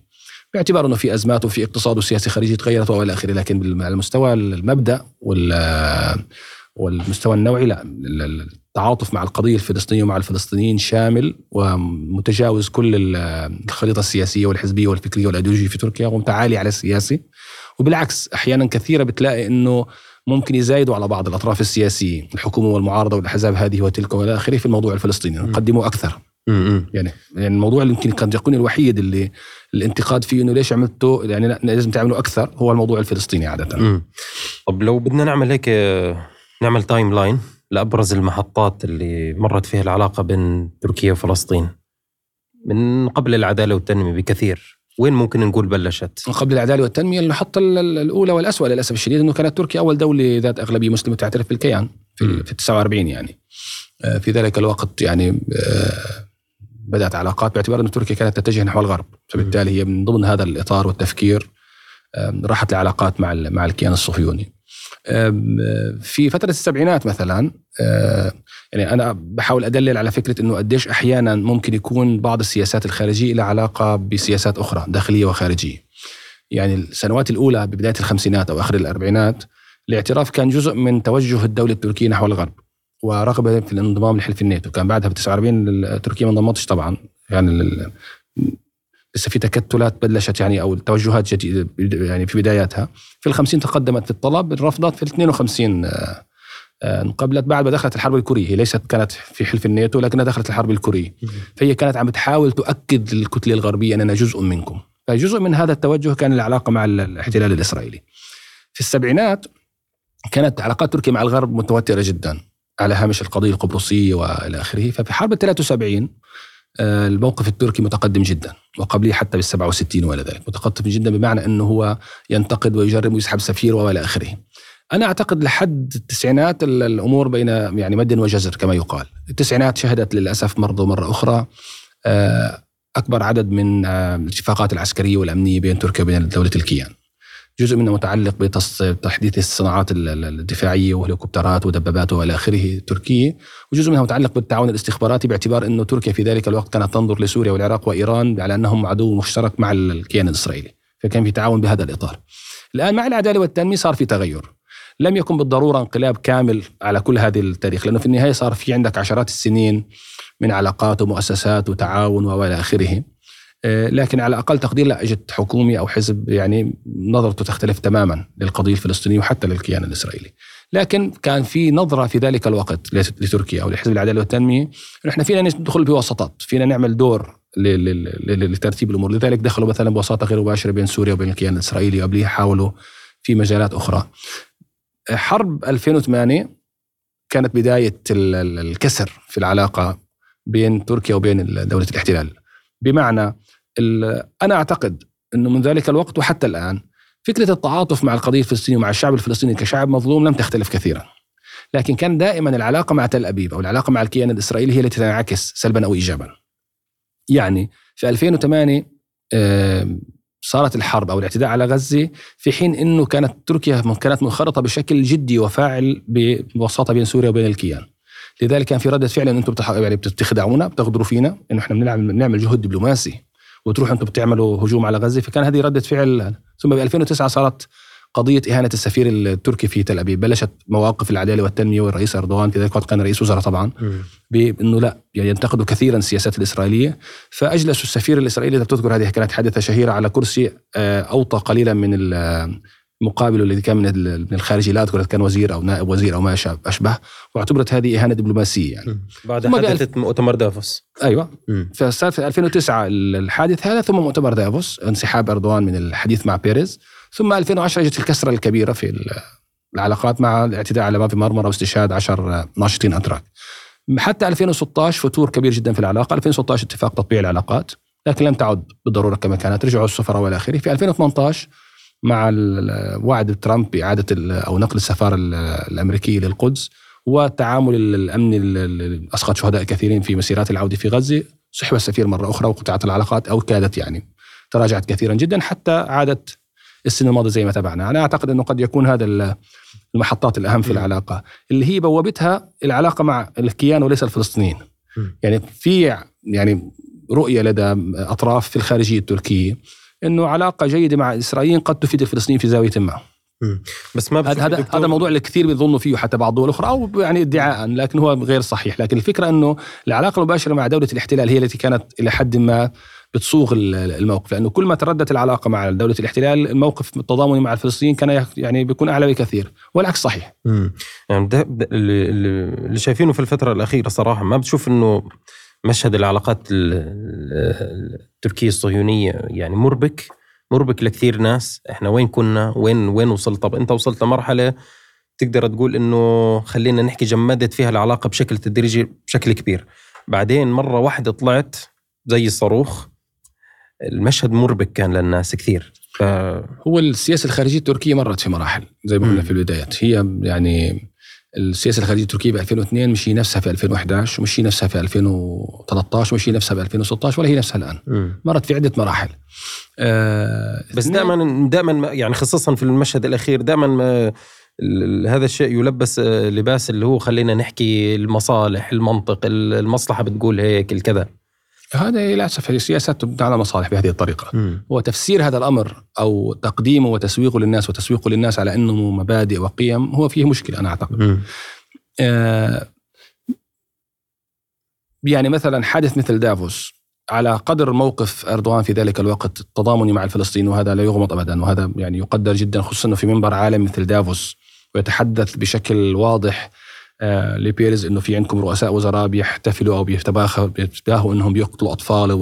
باعتبار إنه في أزمات وفي اقتصاد وسياسة خارجية تغيرت وإلى آخره، لكن على المستوى المبدأ والمستوى النوعي لا، التعاطف مع القضية الفلسطينية ومع الفلسطينيين شامل ومتجاوز كل الخريطة السياسية والحزبية والفكرية والأيديولوجية في تركيا، ومتعالي على السياسي. وبالعكس أحيانا كثيرة بتلاقي أنه ممكن يزايدوا على بعض الأطراف السياسية، الحكومة والمعارضة والأحزاب هذه وتلك وإلى آخره، في الموضوع الفلسطيني نقدمه أكثر. يعني الموضوع اللي يمكن كان يكون الوحيد اللي الانتقاد فيه إنه ليش عملته، يعني لازم تعمله أكثر، هو الموضوع الفلسطيني عادة. طب لو بدنا نعمل هيك، نعمل تايم لاين لأبرز المحطات اللي مرت فيها العلاقة بين تركيا وفلسطين من قبل العدالة والتنمية بكثير، وين ممكن نقول بلشت؟ من قبل العدالة والتنمية المحطة الأولى والأسوأ للأسف الشديد إنه كانت تركيا أول دولة ذات أغلبية مسلمة تعترف بالكيان في 49. يعني في ذلك الوقت يعني بدأت علاقات، باعتبار أن تركيا كانت تتجه نحو الغرب، فبالتالي هي من ضمن هذا الإطار والتفكير راحت العلاقات مع الكيان الصهيوني. في فترة السبعينات مثلا، يعني أنا بحاول أدلل على فكرة أنه قديش أحيانا ممكن يكون بعض السياسات الخارجية لها علاقة بسياسات أخرى داخلية وخارجية. يعني السنوات الأولى ببداية الخمسينات أو آخر الأربعينات، الاعتراف كان جزء من توجه الدولة التركية نحو الغرب ورغبة في الانضمام لحلف الناتو. كان بعدها ب 49 تركيا ما انضمتش طبعا، يعني لسه في تكتلات بلشت يعني أو توجهات جديدة يعني في بداياتها. في 50 تقدمت في الطلب، رفضت. في 52 انقبلت بعد ما دخلت الحرب الكورية. هي ليست كانت في حلف الناتو لكنها دخلت الحرب الكورية، فهي كانت عم تحاول تؤكد الكتلة الغربية أننا جزء منكم. فجزء من هذا التوجه كان العلاقة مع الاحتلال الإسرائيلي. في السبعينات كانت علاقات تركيا مع الغرب متوترة جدا على هامش القضية القبرصية وإلى آخره. ففي حرب 73 الموقف التركي متقدم جدا، وقبله حتى بال67 ولا ذلك، متقدم جدا بمعنى أنه هو ينتقد ويجرم ويسحب سفير وإلى آخره. أنا أعتقد لحد التسعينات الأمور بين يعني مد وجزر كما يقال. التسعينات شهدت للأسف مرة أخرى أكبر عدد من الاتفاقات العسكرية والأمنية بين تركيا وبين دولة الكيان، جزء منه متعلق بتحديث الصناعات الدفاعية وهليكوبترات ودبابات وإلى آخره تركية، وجزء منها متعلق بالتعاون الاستخباراتي، باعتبار أنه تركيا في ذلك الوقت كانت تنظر لسوريا والعراق وإيران على أنهم عدو مشترك مع الكيان الإسرائيلي، فكان في تعاون بهذا الإطار. الآن مع العدالة والتنمية صار في تغير، لم يكن بالضرورة انقلاب كامل على كل هذه التاريخ، لأنه في النهاية صار في عندك عشرات السنين من علاقات ومؤسسات وتعاون وإلى آخره، لكن على أقل تقدير لا أجد حكومي أو حزب يعني نظرته تختلف تماما للقضية الفلسطينية وحتى للكيان الإسرائيلي. لكن كان في نظرة في ذلك الوقت لتركيا أو لحزب العدالة والتنمية، نحن فينا ندخل بوساطات، فينا نعمل دور لترتيب الأمور. لذلك دخلوا مثلا بوساطة غير مباشرة بين سوريا وبين الكيان الإسرائيلي، وقبلها حاولوا في مجالات أخرى. حرب 2008 كانت بداية الكسر في العلاقة بين تركيا وبين دولة الاحتلال، بمعنى أنا أعتقد أنه من ذلك الوقت وحتى الآن فكرة التعاطف مع القضية الفلسطينية ومع الشعب الفلسطيني كشعب مظلوم لم تختلف كثيرا، لكن كان دائما العلاقة مع تل أبيب أو العلاقة مع الكيان الإسرائيلي هي التي تنعكس سلبا أو إيجابا. يعني في 2008 صارت الحرب أو الاعتداء على غزة في حين أنه كانت تركيا كانت منخرطة بشكل جدي وفاعل بوساطة بين سوريا وبين الكيان. لذلك كان في ردة فعل أن أنتم بتخدعونا، بتغدروا فينا، أنه إحنا بنعمل جهد دبلوماسي وتروح أنتم بتعملوا هجوم على غزة. فكان هذه ردة فعل. ثم ب 2009 صارت قضية إهانة السفير التركي في تل أبيب، بلشت مواقف العدالة والتنمية والرئيس أردوغان كذلك كان رئيس وزراء طبعا بأنه لا ينتقدوا كثيرا السياسات الإسرائيلية، فأجلسوا السفير الإسرائيلي، تذكر هذه كانت حادثة شهيرة، على كرسي أوطى قليلا من مقابله الذي كان من الخارجي، لا أذكر كان وزير أو نائب وزير أو ما أشبه، واعتبرت هذه إهانة دبلوماسية يعني. بعد حادثة مؤتمر دافوس. أيوة. فصار في 2009 الحادث هذا، ثم مؤتمر دافوس، انسحاب أردوغان من الحديث مع بيريز، ثم 2010 جت الكسرة الكبيرة في العلاقات مع الاعتداء على ما في مرمره واستشهاد 10 ناشطين أتراك. حتى 2016 فتور كبير جدا في العلاقة. 2016 اتفاق تطبيع العلاقات، لكن لم تعد بالضرورة كما كانت، رجعوا السفراء والى آخره. في 2018 مع وعد ترامب بإعادة أو نقل السفارة الأمريكية للقدس وتعامل الأمن أسقط شهداء كثيرين في مسيرات العودة في غزة، سحب السفير مرة أخرى وقطعت العلاقات أو كادت يعني، تراجعت كثيرا جدا حتى عادت السنة الماضية زي ما تابعنا. أنا أعتقد أنه قد يكون هذا المحطات الأهم في العلاقة اللي هي بوابتها العلاقة مع الكيان وليس الفلسطينيين. يعني في رؤية لدى أطراف في الخارجية التركية أنه علاقة جيدة مع الإسرائيليين قد تفيد الفلسطينيين في زاوية ما. بس ما هذا موضوع الكثير بيظنوا فيه حتى بعض الدول الأخرى أو يعني ادعاءً، لكن هو غير صحيح. لكن الفكرة أنه العلاقة المباشرة مع دولة الاحتلال هي التي كانت إلى حد ما بتصوغ الموقف، لأنه كل ما تردت العلاقة مع دولة الاحتلال الموقف التضامني مع الفلسطينيين كان يعني بيكون أعلى بكثير، والعكس صحيح. يعني اللي شايفينه في الفترة الأخيرة صراحة ما بتشوف أنه مشهد العلاقات التركية الصهيونية يعني مربك لكثير ناس. احنا وين كنا، وين وصلت؟ طب انت وصلت لمرحلة تقدر تقول انه خلينا نحكي جمدت فيها العلاقة بشكل تدريجي بشكل كبير، بعدين مرة واحدة طلعت زي الصاروخ. المشهد مربك كان للناس كثير. هو السياسة الخارجية التركية مرت في مراحل زي ما قلنا في البداية. هي يعني السياسة الخارجية التركية ب 2002 مش هي نفسها في 2011، ومش هي نفسها في 2013، ومش هي نفسها ب 2016، ولا هي نفسها الآن. مرت في عدة مراحل. بس دائما يعني خصوصا في المشهد الأخير دائما هذا الشيء يلبس لباس اللي هو خلينا نحكي المصالح، المنطق، المصلحة بتقول هيك الكذا. هذا للأسف السياسات تبنى على مصالح بهذه الطريقة. وتفسير هذا الأمر أو تقديمه وتسويقه للناس على أنه مبادئ وقيم هو فيه مشكلة. أنا أعتقد يعني مثلا حادث مثل دافوس، على قدر موقف أردوغان في ذلك الوقت التضامني مع الفلسطينيين، وهذا لا يغمض أبدا، وهذا يعني يقدر جدا، خصوصا أنه في منبر عالم مثل دافوس ويتحدث بشكل واضح لبيريز إنه في عندكم رؤساء وزراء بيحتفلوا أو بيتباهوا إنهم بيقتلوا أطفال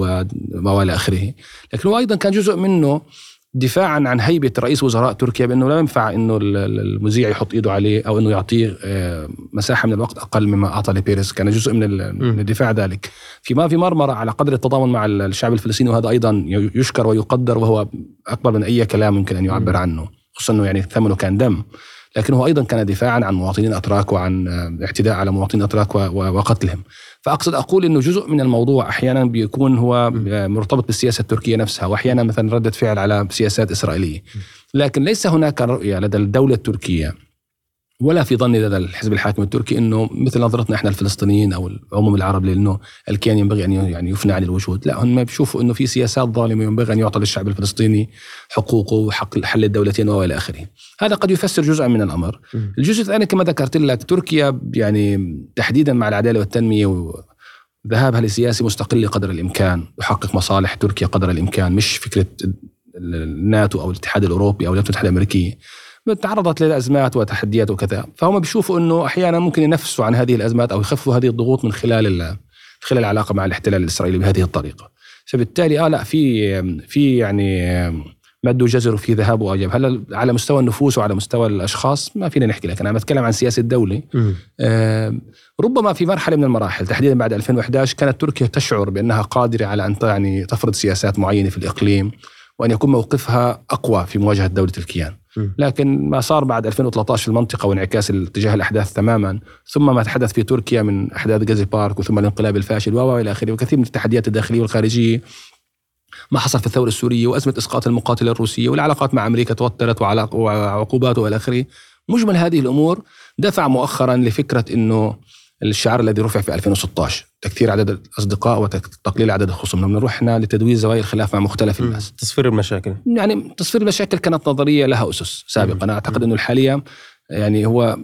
وما إلى آخره، لكن هو أيضا كان جزء منه دفاعا عن هيبة رئيس وزراء تركيا بأنه لا ينفع إنه المذيع يحط إيده عليه أو إنه يعطيه مساحة من الوقت أقل مما أعطى لبيريز. كان جزء من الدفاع ذلك. فيما في مرمرة على قدر التضامن مع الشعب الفلسطيني، وهذا أيضا يشكر ويقدر، وهو أكبر من أي كلام ممكن أن يعبر عنه، خصوصا إنه يعني ثمنه كان دم، لكنه أيضا كان دفاعا عن مواطنين أتراك وعن اعتداء على مواطنين أتراك وقتلهم. فأقصد أقول أنه جزء من الموضوع أحيانا بيكون هو مرتبط بالسياسة التركية نفسها، وأحيانا مثلا ردة فعل على سياسات إسرائيلية، لكن ليس هناك رؤية لدى الدولة التركية ولا في ظني لدى الحزب الحاكم التركي أنه مثل نظرتنا إحنا الفلسطينيين أو العموم العرب لأنه الكيان ينبغي أن يعني يفنى عن الوجود. لا، هم بيشوفوا أنه في سياسات ظالمة ينبغي أن يعطى للشعب الفلسطيني حقوقه وحق حل الدولتين وإلى آخره. هذا قد يفسر جزءا من الأمر. الجزء الثاني كما ذكرت لك، تركيا يعني تحديدا مع العدالة والتنمية وذهابها لسياسة مستقلة قدر الإمكان، يحقق مصالح تركيا قدر الإمكان، مش فكرة الناتو أو الاتحاد الأوروبي أو الاتحاد الأمريكي. تعرضت للأزمات وتحديات وكذا، فهم بيشوفوا أنه أحيانا ممكن ينفسوا عن هذه الأزمات أو يخففوا هذه الضغوط من خلال العلاقة مع الاحتلال الإسرائيلي بهذه الطريقة. فبالتالي لا، في يعني مد وجزر في ذهاب وإياب. هلا على مستوى النفوس وعلى مستوى الأشخاص ما فينا نحكي، لكن أنا بتكلم عن سياسة الدولة. ربما في مرحلة من المراحل تحديدا بعد 2011 كانت تركيا تشعر بأنها قادرة على أن يعني تفرض سياسات معينة في الإقليم وأن يكون موقفها أقوى في مواجهة دولة الكيان، لكن ما صار بعد 2013 في المنطقة وانعكاس اتجاه الأحداث تماما، ثم ما تحدث في تركيا من أحداث غازي بارك وثم الانقلاب الفاشل وإلى آخره، وكثير من التحديات الداخلية والخارجية ما حصل في الثورة السورية وأزمة إسقاط المقاتلة الروسية والعلاقات مع أمريكا توترت وعقوبات وإلى آخره. مجمل هذه الأمور دفع مؤخرا لفكرة أنه الشعار الذي رفع في 2016 تكثير عدد الأصدقاء وتقليل عدد الخصوم، رحنا لتدوير زوايا الخلاف مع مختلف الناس. تصفير المشاكل، يعني تصفير المشاكل كانت نظرية لها أسس سابقا. أنا أعتقد أنه الحالية يعني هو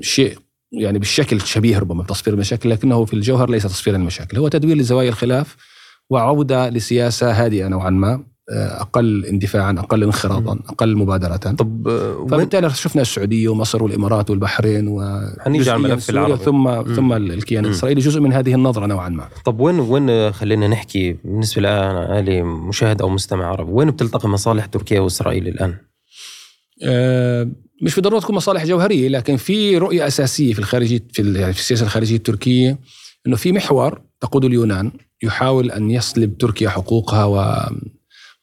شيء يعني بالشكل شبيه ربما بتصفير المشاكل، لكنه في الجوهر ليس تصفير المشاكل، هو تدوير لزوايا الخلاف وعودة لسياسة هادئة نوعا ما، أقل اندفاعا، أقل انخراطا، أقل مبادرة. طب فبالتالي شفنا السعودية ومصر والإمارات والبحرين وحنيجي على الملف العربي ثم الكيان الإسرائيلي جزء من هذه النظرة نوعا ما. طب وين خلينا نحكي بالنسبة الآن لمشاهد أو مستمع عربي، وين بتلتقي مصالح تركيا وإسرائيل الآن؟ مش بالضرورة تكون مصالح جوهرية، لكن في رؤية أساسية في الخارجية، في السياسة الخارجية التركية، إنه في محور تقوده اليونان يحاول أن يسلب تركيا حقوقها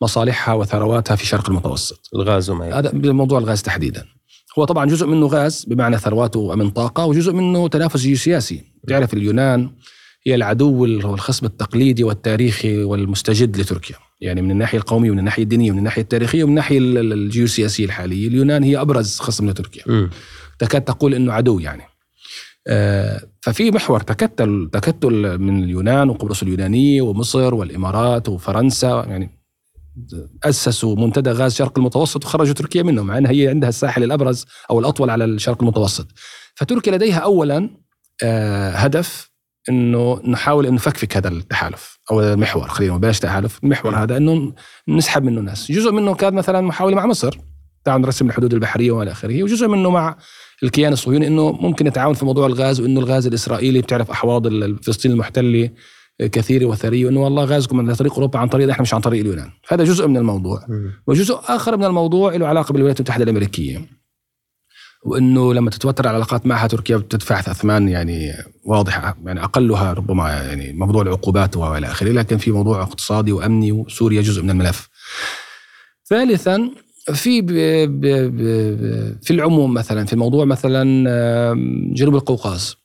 ومصالحها وثرواتها في شرق المتوسط. الغاز وما هذا بموضوع الغاز تحديدا، هو طبعا جزء منه غاز بمعنى ثرواته من طاقة، وجزء منه تنافس جيوسياسي. تعرف اليونان هي العدو والخصم التقليدي والتاريخي والمستجد لتركيا، يعني من الناحية القومية ومن الناحية الدينية ومن الناحية التاريخية ومن الناحية الجيوسياسية الحالية. اليونان هي أبرز خصم لتركيا، تكاد تقول إنه عدو يعني. ففي محور تكتل من اليونان وقبرص اليونانية ومصر والإمارات وفرنسا، يعني أسسوا منتدى غاز شرق المتوسط وخرجوا تركيا منه، مع أنها هي عندها الساحل الأبرز أو الأطول على الشرق المتوسط. فتركيا لديها أولا هدف إنه نحاول أن نفكفك هذا التحالف أو هذا المحور، خلينا بلاش تحالف، المحور هذا إنه نسحب منه الناس. جزء منه كان مثلا محاولة مع مصر، تعال نرسم الحدود البحرية وإلى آخره، وجزء منه مع الكيان الصهيوني إنه ممكن نتعاون في موضوع الغاز، وإنه الغاز الإسرائيلي بتعرف أحواض الفلسطين المحتلة كثيرة وثرية، وإنه والله غازكم من طريق أوروبا عن طريق إحنا مش عن طريق اليونان. هذا جزء من الموضوع، وجزء آخر من الموضوع له علاقة بالولايات المتحدة الأمريكية، وإنه لما تتوتر العلاقات معها تركيا بتدفع أثمان يعني واضحة، يعني أقلها ربما يعني موضوع العقوبات وإلى آخره، لكن في موضوع اقتصادي وأمني وسوريا جزء من الملف. ثالثاً في العموم مثلا في موضوع مثلا جنوب القوقاز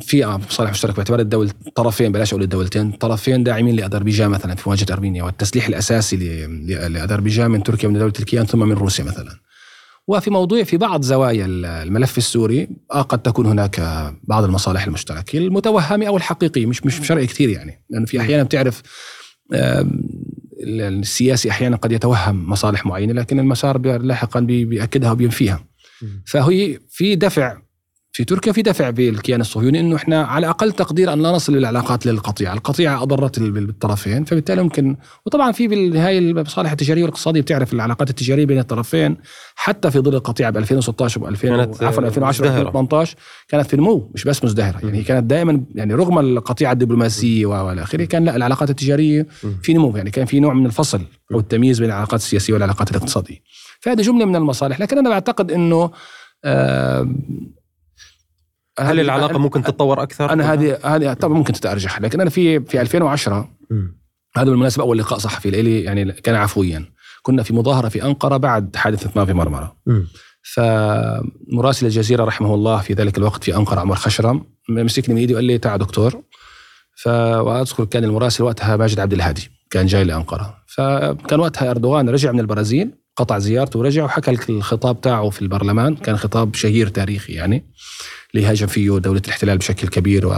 في مصالح مشتركه باعتبار الدول طرفين، بلاش اقول الدولتين، طرفين داعمين لاذربيجان مثلا في مواجهه ارمينيا، والتسليح الاساسي لاذربيجان من تركيا من دوله الكيان ثم من روسيا مثلا. وفي موضوع في بعض زوايا الملف السوري قد تكون هناك بعض المصالح المشتركه المتوهمه او الحقيقيه، مش شرعي كثير يعني، لانه يعني في احيانا بتعرف السياسي أحيانا قد يتوهم مصالح معينة لكن المسار لاحقا بيأكدها وبينفيها. فهي في دفع في تركيا، في دفع بالكيان الصهيوني إنه إحنا على أقل تقدير أن لا نصل للعلاقات للقطيعة، القطيعة أضرت بالطرفين، فبالتالي ممكن. وطبعا في بالنهاية المصالح التجارية والاقتصادية، بتعرف العلاقات التجارية بين الطرفين حتى في ظل القطيعة ب 2016 و2010 و2018 كانت في نمو مش بس مزدهرة، يعني هي كانت دائما يعني رغم القطيعة الدبلوماسية وإلى آخره كان لا العلاقات التجارية في نمو، يعني كان في نوع من الفصل أو التمييز بين العلاقات السياسية والعلاقات الاقتصادية. فهذه جملة من المصالح، لكن أنا أعتقد إنه هل العلاقة ممكن تتطور أكثر؟ أنا هذه طبعا ممكن تتأرجح، لكن أنا في 2010 هذا بالمناسبة أول لقاء صحفي لي يعني كان عفويا، كنا في مظاهرة في أنقرة بعد حادثة ما في مرمره. فمراسل الجزيرة رحمه الله في ذلك الوقت في أنقرة عمر خشرم مسكني من يدي وقال لي تعال دكتور. فأذكر كان المراسل وقتها ماجد عبد الهادي كان جاي لأنقرة، فكان وقتها أردوغان رجع من البرازيل، قطع زيارته ورجع وحكى الخطاب تاعه في البرلمان، كان خطاب شهير تاريخي يعني لهاجم فيه دولة الاحتلال بشكل كبير.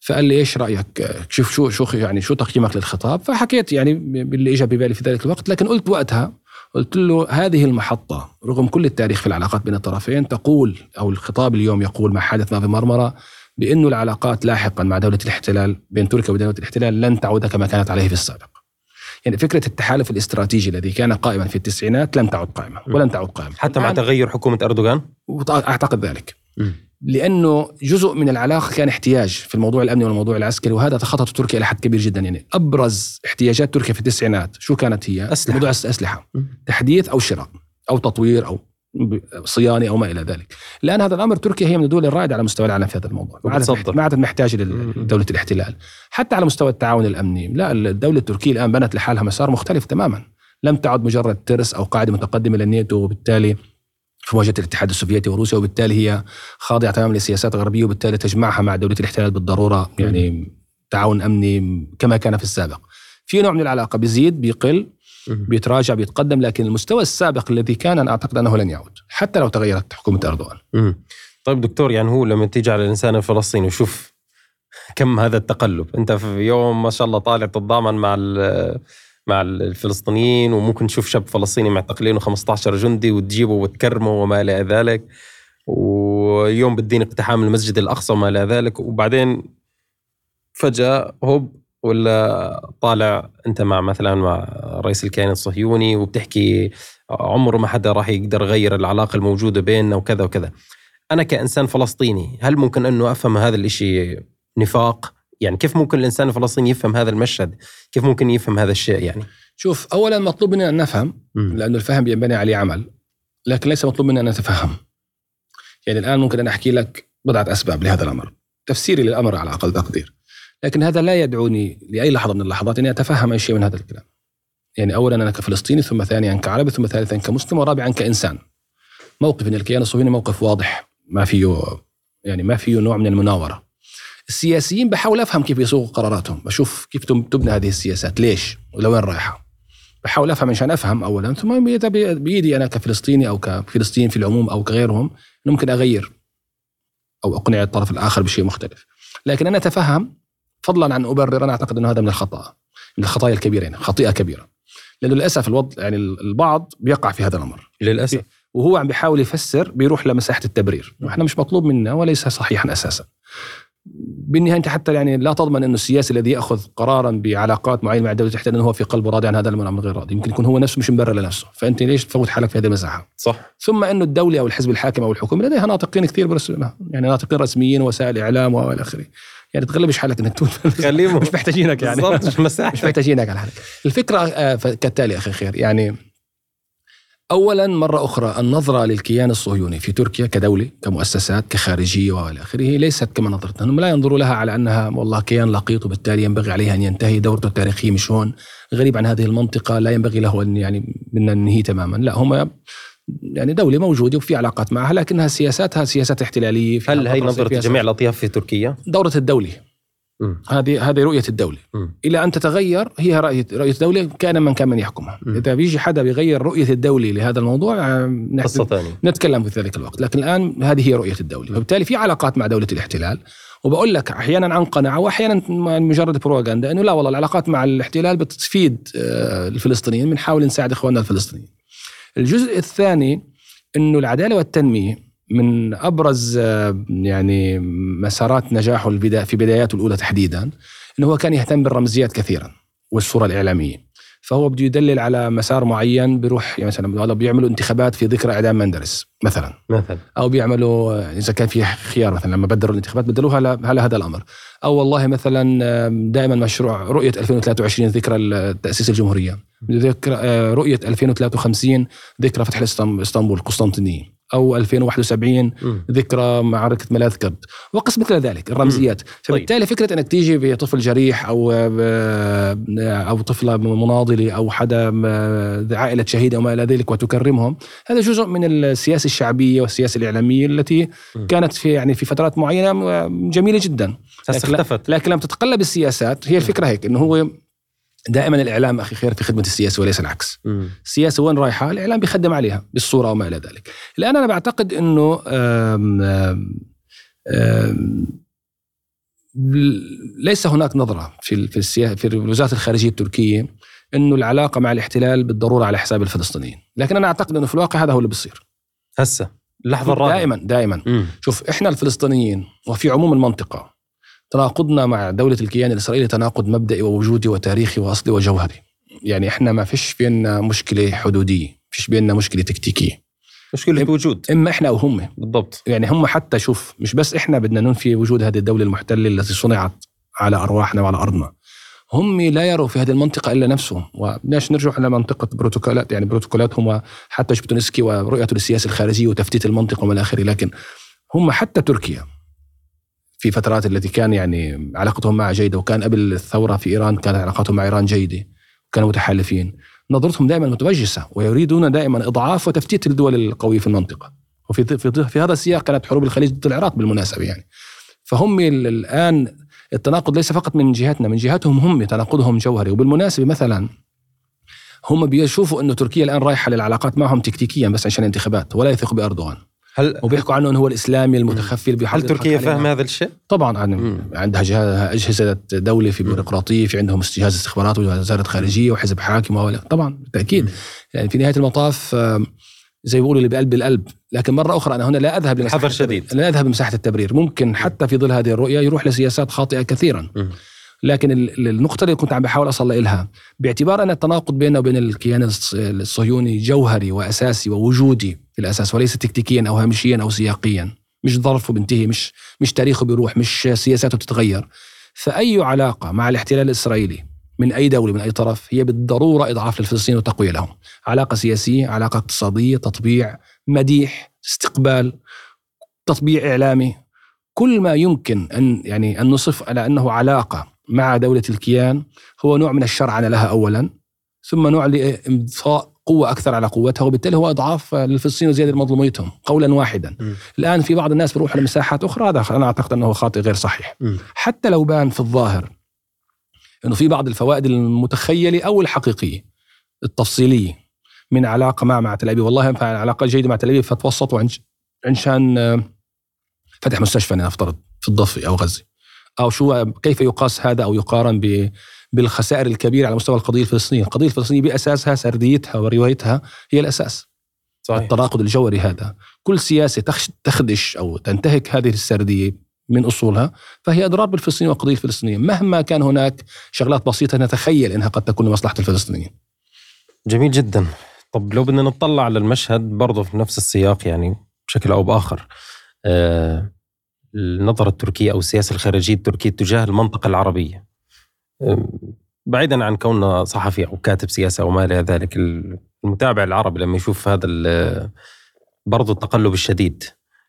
فقال لي إيش رأيك، شوف شو يعني شو تقييمك للخطاب؟ فحكيت يعني باللي إجا ببالي في ذلك الوقت، لكن قلت وقتها قلت له هذه المحطة رغم كل التاريخ في العلاقات بين الطرفين تقول، أو الخطاب اليوم يقول مع حادث ما في مرمرة بأنه العلاقات لاحقا مع دولة الاحتلال بين تركيا ودولة الاحتلال لن تعود كما كانت عليه في السابق. يعني فكرة التحالف الاستراتيجي الذي كان قائما في التسعينات لم تعد قائمة ولن تعود قائمة حتى مع تغير حكومة أردوغان. أعتقد ذلك لأنه جزء من العلاقة كان احتياج في الموضوع الأمني والموضوع العسكري، وهذا تخطط تركيا إلى حد كبير جدا. يعني أبرز احتياجات تركيا في التسعينات شو كانت هي؟ أسلحة. موضوع أسلحة، تحديث أو شراء أو تطوير أو صيانة أو ما إلى ذلك. الآن هذا الأمر تركيا هي من الدول الرائدة على مستوى العالم في هذا الموضوع، ما عادت محتاجة لدولة الاحتلال. حتى على مستوى التعاون الأمني لا، الدولة التركية الآن بنت لحالها مسار مختلف تماما، لم تعد مجرد ترس أو قاعدة متقدمة للناتو وبالتالي في مواجهة الاتحاد السوفيتي وروسيا، وبالتالي هي خاضعة تماما لسياسات غربية، وبالتالي تجمعها مع دولة الاحتلال بالضرورة يعني تعاون أمني كما كان في السابق. في نوع من العلاقة، بيزيد بيقل بيتراجع بيتقدم، لكن المستوى السابق الذي كان أنا أعتقد أنه لن يعود حتى لو تغيرت حكومة أردوغان. طيب دكتور، يعني هو لما تيجي على الإنسان الفلسطيني وشوف كم هذا التقلب، أنت في يوم ما شاء الله طالع تتضامن مع الفلسطينيين، وممكن تشوف شاب فلسطيني معتقلين و15 جندي وتجيبه وتكرمه وما إلى ذلك، ويوم بالدين اقتحام المسجد الأقصى وما إلى ذلك، وبعدين فجأة هوب ولا طالع أنت مع رئيس الكيان الصهيوني وبتحكي عمره ما حدا راح يقدر يغير العلاقة الموجودة بيننا وكذا وكذا. أنا كإنسان فلسطيني هل ممكن أنه أفهم هذا الإشي نفاق؟ يعني كيف ممكن الإنسان الفلسطيني يفهم هذا المشهد؟ كيف ممكن يفهم هذا الشيء؟ يعني شوف، أولا مطلوب مننا أن نفهم، لأنه الفهم ينبني عليه عمل، لكن ليس مطلوب مننا أن نتفهم. يعني الآن ممكن أن أحكي لك بضعة أسباب لهذا الأمر، تفسيري للأمر على أقل تقدير، لكن هذا لا يدعوني لأي لحظة من اللحظات أني أتفهم أي شيء من هذا الكلام. يعني أولا أنا كفلسطيني، ثم ثانيا كعربي، ثم ثالثا كمسلم، ورابعا كإنسان. موقف من الكيان الصهيوني موقف واضح، ما فيه نوع من المناورة. السياسيين بحاول أفهم كيف يسوقوا قراراتهم، بشوف كيف تبنى هذه السياسات، ليش ولوين رايحة، بحاول أفهم عشان أفهم أولا، ثم بيدي أنا كفلسطيني أو كفلسطين في العموم أو كغيرهم ممكن أغير أو أقنع الطرف الآخر بشيء مختلف. لكن أنا أتفهم فضلا عن أبرر، أنا أعتقد أن هذا من الخطايا الكبيرة، يعني خطيئة كبيرة، لأنه للأسف الوضع يعني البعض بيقع في هذا الأمر للأسف، وهو عم بيحاول يفسر بيروح لمساحة التبرير، وإحنا مش مطلوب منا وليس صحيحا أساسا. بالنهاية أنت حتى يعني لا تضمن أنه السياسي الذي يأخذ قرارا بعلاقات معينة مع الدولة تحتاج أنه هو في قلبه راضي عن هذا المنع من غير راضي، يمكن يكون هو نفسه مش مبرر لنفسه، فأنت ليش تفوت حالك في هذه المساحة؟ صح. ثم أنه الدولة أو الحزب الحاكم أو الحكومة لديها ناطقين كثير برسمها، يعني ناطقين رسميين وسائل إعلام والآخرين، يعني تغلبش حالك إنك تخليهم مش محتاجينك، يعني مش محتاجينك على حالك. الفكرة كالتالي أخي خير، يعني أولاً مرة أخرى النظرة للكيان الصهيوني في تركيا كدولة كمؤسسات كخارجية والآخره ليست كما نظرتنا، هم لا ينظروا لها على أنها والله كيان لقيط وبالتالي ينبغي عليها أن ينتهي دورته التاريخية، مش هون غريب عن هذه المنطقة لا ينبغي له أن يعني بدنا ننهي تماماً، لا هم يعني دولة موجودة وفي علاقات معها لكنها سياساتها سياسات احتلالية. هل هي نظرة جميع الأطياف في تركيا؟ دورة الدولة هذه رؤية الدولة، إلى أن تتغير هي رؤية الدولة كان من كان من يحكمها. إذا بيجي حدا بيغير رؤية الدولة لهذا الموضوع نتكلم في ذلك الوقت، لكن الآن هذه هي رؤية الدولة، وبالتالي في علاقات مع دولة الاحتلال. وبقول لك أحيانا عن قناعة وأحيانا مجرد بروباغندا، إنه لا والله العلاقات مع الاحتلال بتفيد الفلسطينيين، بنحاول نساعد إخواننا الفلسطينيين. الجزء الثاني إنه العدالة والتنمية من أبرز يعني مسارات نجاحه في بداياته الأولى تحديداً أنه هو كان يهتم بالرمزيات كثيراً والصورة الإعلامية، فهو بده يدلل على مسار معين، بيروح يعني مثلاً بيعملوا انتخابات في ذكرى إعدام مندرس مثلاً أو بيعملوا إذا كان في خيار مثلاً لما بدلوا الانتخابات بدلوها على هذا الأمر، أو والله مثلاً دائماً مشروع رؤية 2023 ذكرى تأسيس الجمهورية، ذكرى رؤية 2053 ذكرى فتح إسطنبول القسطنطينية، أو 2071 ذكرى معركة ملاذ كرد وقص مثل ذلك الرمزيات. فبالتالي طيب. فكرة أنك تيجي بطفل جريح أو طفلة مناضلة أو حدا عائلة شهيدة وما إلى ذلك وتكرمهم، هذا جزء من السياسة الشعبية والسياسة الإعلامية التي كانت في يعني في فترات معينة جميلة جدا، لكن لما تتقلب السياسات هي الفكرة هيك، إنه هو دائما الإعلام أخي خير في خدمة السياسة وليس العكس. السياسة وين رايحة الإعلام بيخدم عليها بالصورة وما إلى ذلك. الآن أنا بعتقد أنه ليس هناك نظرة في وزارة الخارجية التركية أنه العلاقة مع الاحتلال بالضرورة على حساب الفلسطينيين، لكن أنا أعتقد أنه في الواقع هذا هو اللي بيصير هسه اللحظة الرابعة دائما. شوف إحنا الفلسطينيين وفي عموم المنطقة تناقضنا مع دولة الكيان الإسرائيلي تناقض مبدئي ووجودي وتاريخي وأصلي وجوهري، يعني إحنا ما فيش بيننا مشكلة حدودية، ما فيش بيننا مشكلة تكتيكية، مشكلة وجود، إما إحنا أو هم بالضبط. يعني هم حتى شوف مش بس إحنا بدنا ننفي وجود هذه الدولة المحتلة التي صنعت على أرواحنا وعلى أرضنا، هم لا يروا في هذه المنطقة إلا نفسهم، وبدناش نرجع على منطقة بروتوكولات، يعني بروتوكولاتهم حتى جابوتنسكي ورؤيته للسياسة الخارجية وتفتيت المنطقة وما إلى آخره. لكن هم حتى تركيا في فترات التي كان يعني علاقتهم معها جيدة، وكان قبل الثورة في إيران كانت علاقتهم مع إيران جيدة وكانوا متحالفين، نظرتهم دائما متوجسة ويريدون دائما إضعاف وتفتيت الدول القوية في المنطقة. وفي هذا السياق كانت حروب الخليج ضد العراق بالمناسبة، يعني فهم الآن التناقض ليس فقط من جهتنا، من جهتهم هم تناقضهم جوهري. وبالمناسبة مثلا هم بيشوفوا أنه تركيا الآن رايحة للعلاقات معهم تكتيكيا بس عشان الانتخابات ولا يثقوا بأردوغان، وبيحكوا عنه أنه هو الإسلامي المتخفي. هل تركيا فاهم هذا الشيء؟ طبعا عندها أجهزة دولة في بيروقراطية، في عندهم جهاز استخبارات ووزارة خارجية وحزب حاكم طبعا بالتأكيد. يعني في نهاية المطاف زي ما بيقولوا اللي بقلب القلب. لكن مرة أخرى أنا هنا لا أذهب لمساحة شديد، لا أذهب لمساحة التبرير، ممكن حتى في ظل هذه الرؤية يروح لسياسات خاطئة كثيرا. لكن النقطة اللي كنت عم بحاول أصل إلها باعتبار أن التناقض بيننا وبين الكيان الصهيوني جوهري وأساسي ووجودي في الأساس، وليس تكتيكيا أو هامشيا أو سياقيا، مش ظرفه بينتهي، مش تاريخه بيروح، مش سياساته بتتغير. فأي علاقة مع الاحتلال الإسرائيلي من أي دولة من أي طرف هي بالضرورة إضعاف للفلسطينيين وتقوية لهم، علاقة سياسية، علاقة اقتصادية، تطبيع، مديح، استقبال، تطبيع إعلامي، كل ما يمكن أن يعني أن نصف على أنه علاقة مع دولة الكيان هو نوع من الشرعنة لها أولا، ثم نوع لإمضاء قوة أكثر على قوتها، وبالتالي هو أضعاف للفلسطينيين وزيادة مظلوميتهم قولا واحدا. الآن في بعض الناس بروح لمساحات أخرى، هذا أنا أعتقد أنه خاطئ غير صحيح. حتى لو بان في الظاهر أنه في بعض الفوائد المتخيلة أو الحقيقية التفصيلية من علاقة مع تل أبيب، والله فعلا علاقة جيدة مع تل أبيب فتوسطوا عنشان فتح مستشفى نفترض في الضفة أو غزة، أو شو كيف يقاس هذا أو يقارن بالخسائر الكبيرة على مستوى القضية الفلسطينية. القضية الفلسطينية بأساسها سرديتها وروايتها هي الأساس. صحيح. التناقض الجوهري هذا، كل سياسة تخدش أو تنتهك هذه السردية من أصولها فهي أضرار بالفلسطينيين والقضية الفلسطينية، مهما كان هناك شغلات بسيطة نتخيل أنها قد تكون لمصلحة الفلسطينيين. جميل جدا. طب لو بدنا نطلع على المشهد برضو في نفس السياق، يعني بشكل أو بآخر، النظرة التركية أو السياسة الخارجية التركية تجاه المنطقة العربية، بعيدا عن كونه صحفي أو كاتب سياسة أو ما إلى ذلك، المتابع العربي لما يشوف هذا برضو التقلب الشديد،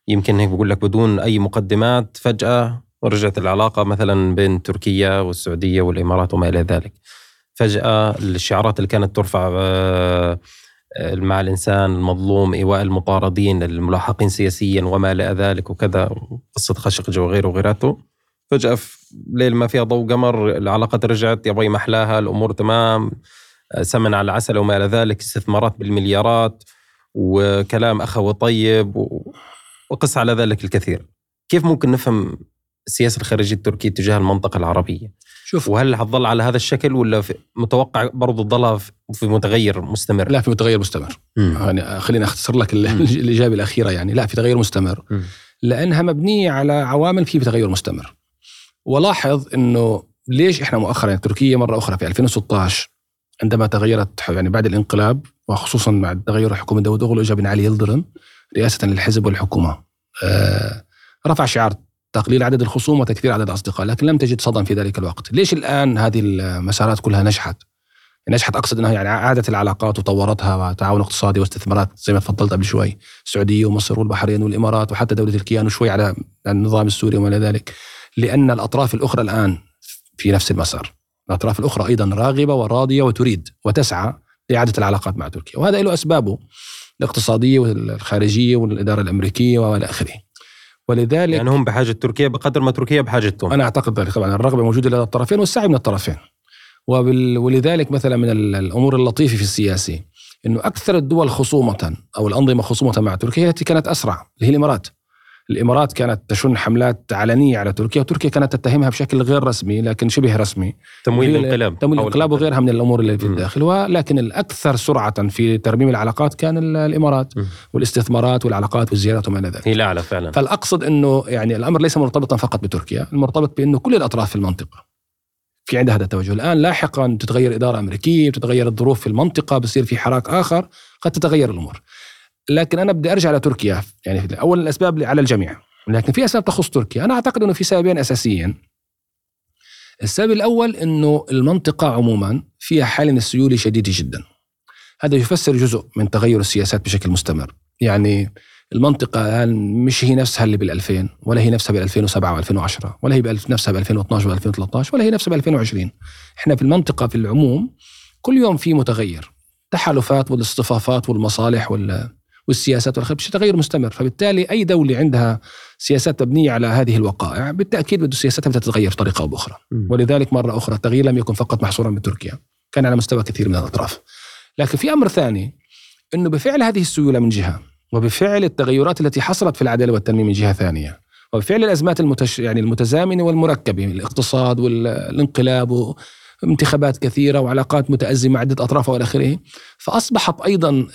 يمكن هيك بقول لك بدون أي مقدمات فجأة ورجعت العلاقة مثلا بين تركيا والسعودية والإمارات وما إلى ذلك، فجأة الشعارات اللي كانت ترفع مع الإنسان المظلوم، إيواء المطاردين الملاحقين سياسيا وما إلى ذلك وكذا، قصة خشقجة وغيره وغيراته، فجأة ليل ما فيها ضوء قمر العلاقات رجعت يا بي محلاها، الأمور تمام، سمن على العسل وما إلى ذلك، استثمارات بالمليارات وكلام أخوي طيب وقص على ذلك الكثير. كيف ممكن نفهم السياسة الخارجية التركية تجاه المنطقة العربية؟ شوف، وهل هتظل على هذا الشكل ولا متوقع برضو ظلها في متغير مستمر؟ لا، في متغير مستمر. يعني خلينا أختصر لك الإجابة الأخيرة، يعني لا، في تغير مستمر لأنها مبنية على عوامل في تغير مستمر. ولاحظ أنه ليش إحنا مؤخرا يعني تركيا مرة أخرى في 2016 عندما تغيرت، يعني بعد الانقلاب وخصوصا مع تغير حكومة داود أوغلو إجا بن علي يلدرم رئاسة للحزب والحكومة، رفع شعار تقليل عدد الخصوم وتكثير عدد الأصدقاء، لكن لم تجد صدى في ذلك الوقت. ليش الآن هذه المسارات كلها نجحت؟ أقصد أنها يعني عادت العلاقات وطورتها، وتعاون اقتصادي واستثمارات زي ما تفضلت قبل شوي، السعودية ومصر والبحرين والإمارات وحتى دولة الكيان وشوي على النظام السوري وما إلى ذلك، لأن الأطراف الأخرى الآن في نفس المسار، الأطراف الأخرى أيضا راغبة وراضية وتريد وتسعى لإعادة العلاقات مع تركيا، وهذا له أسبابه الاقتصادية والخارجية والإدارة الأمريكية وإلى آخره. ولذلك يعني هم بحاجة تركيا بقدر ما تركيا بحاجتهم، أنا أعتقد ذلك. طبعا الرغبة موجودة لدى الطرفين والسعي من الطرفين، ولذلك مثلا من الأمور اللطيفة في السياسة أنه أكثر الدول خصومة أو الأنظمة خصومة مع تركيا التي كانت أسرع اللي هي الإمارات كانت تشن حملات علنية على تركيا، وتركيا كانت تتهمها بشكل غير رسمي لكن شبه رسمي، تمويل الانقلاب وغيرها من الأمور اللي في الداخل. ولكن الأكثر سرعة في ترميم العلاقات كان الإمارات والاستثمارات والعلاقات والزيارات وما إلى ذلك، هي الأعلى فعلا. فالأقصد أنه يعني الأمر ليس مرتبطا فقط بتركيا، المرتبط بأنه كل الأطراف في المنطقة في عندها هذا التوجه. الآن لاحقا تتغير إدارة أمريكية، تتغير الظروف في المنطقة، بصير في حراك آخر، قد تتغير الأمور. لكن أنا بدي أرجع لتركيا، يعني أول الأسباب على الجميع، لكن في أسباب تخص تركيا. أنا أعتقد أنه في سببين أساسيين. السبب الأول أنه المنطقة عموما فيها حالة من السيولة شديدة جدا، هذا يفسر جزء من تغير السياسات بشكل مستمر. يعني المنطقة مش هي نفسها اللي بال2000 ولا هي نفسها بال2007 و2010 ولا هي نفسها بال2012 و2013 ولا هي نفسها بال2020. إحنا في المنطقة في العموم كل يوم في متغير، تحالفات والاصطفافات والمصالح والسياسات والخبش تغير مستمر. فبالتالي أي دولة عندها سياسات مبنية على هذه الوقائع بالتأكيد بده سياساتها بتتغير بطريقة أو بأخرى. ولذلك مرة أخرى التغيير لم يكن فقط محصورا بتركيا، كان على مستوى كثير من الأطراف. لكن في أمر ثاني، أنه بفعل هذه السيولة من جهة، وبفعل التغيرات التي حصلت في العدالة والتنمية من جهة ثانية، وبفعل الأزمات المتزامنة والمركبة، الاقتصاد والانقلاب وانتخابات كثيرة وعلاقات متأزمة مع عدة أطراف وإلى آخره، فأصبحت أيضا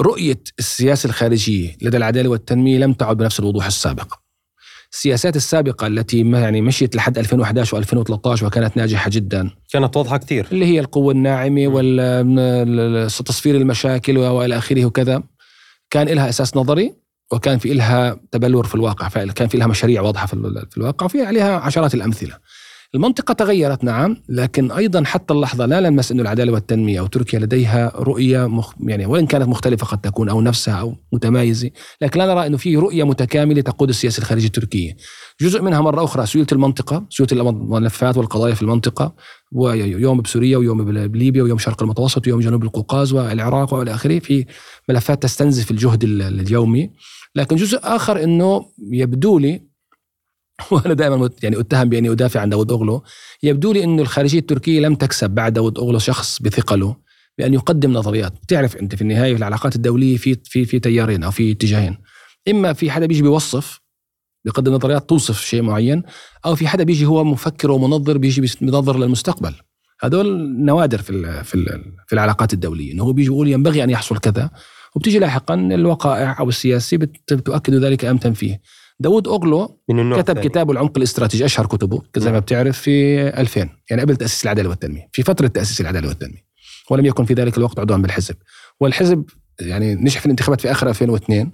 رؤية السياسة الخارجية لدى العدالة والتنمية لم تعد بنفس الوضوح السابق. السياسات السابقة التي مشيت لحد 2011 و2013 وكانت ناجحة جدا، كانت واضحة كثير، اللي هي القوة الناعمة والتصفير المشاكل وإلى آخره وكذا، كان لها أساس نظري وكان في لها تبلور في الواقع، كان في لها مشاريع واضحة في الواقع وفي عليها عشرات الأمثلة. المنطقة تغيرت نعم، لكن أيضا حتى اللحظة لا نلمس أن العدالة والتنمية وتركيا لديها رؤية وإن كانت مختلفة قد تكون أو نفسها أو متمايزة، لكن لا نرى أنه في رؤية متكاملة تقود السياسة الخارجية التركية. جزء منها مرة أخرى سيولة المنطقة، سيولة الملفات والقضايا في المنطقة، ويوم بسوريا ويوم بليبيا ويوم شرق المتوسط ويوم جنوب القوقاز والعراق وإلى آخره، في ملفات تستنزف الجهد اليومي. لكن جزء آخر أنه يبدو لي، وأنا دائما أتهم بأني أدافع عن داود أوغلو، يبدو لي أن الخارجية التركية لم تكسب بعد داود أوغلو شخص بثقله بأن يقدم نظريات. تعرف أنت في النهاية في العلاقات الدولية في تيارين أو في اتجاهين، إما في حدا بيجي بيوصف بيقدم نظريات توصف شيء معين، أو في حدا بيجي هو مفكر ومنظر بيجي بينظر للمستقبل. هذول نوادر في العلاقات الدولية، إنه هو بيجي يقول ينبغي أن يحصل كذا، وبتيجي لاحقا الوقائع أو السياسي بتؤكد ذلك أمتاً فيه. داود أوغلو كتب كتاب العمق الاستراتيجي، أشهر كتبه زي ما بتعرف في 2000، يعني قبل تأسيس العدالة والتنمية، في فترة تأسيس العدالة والتنمية، ولم يكن في ذلك الوقت عضوا بالحزب، والحزب يعني نجح في الانتخابات في آخر 2002.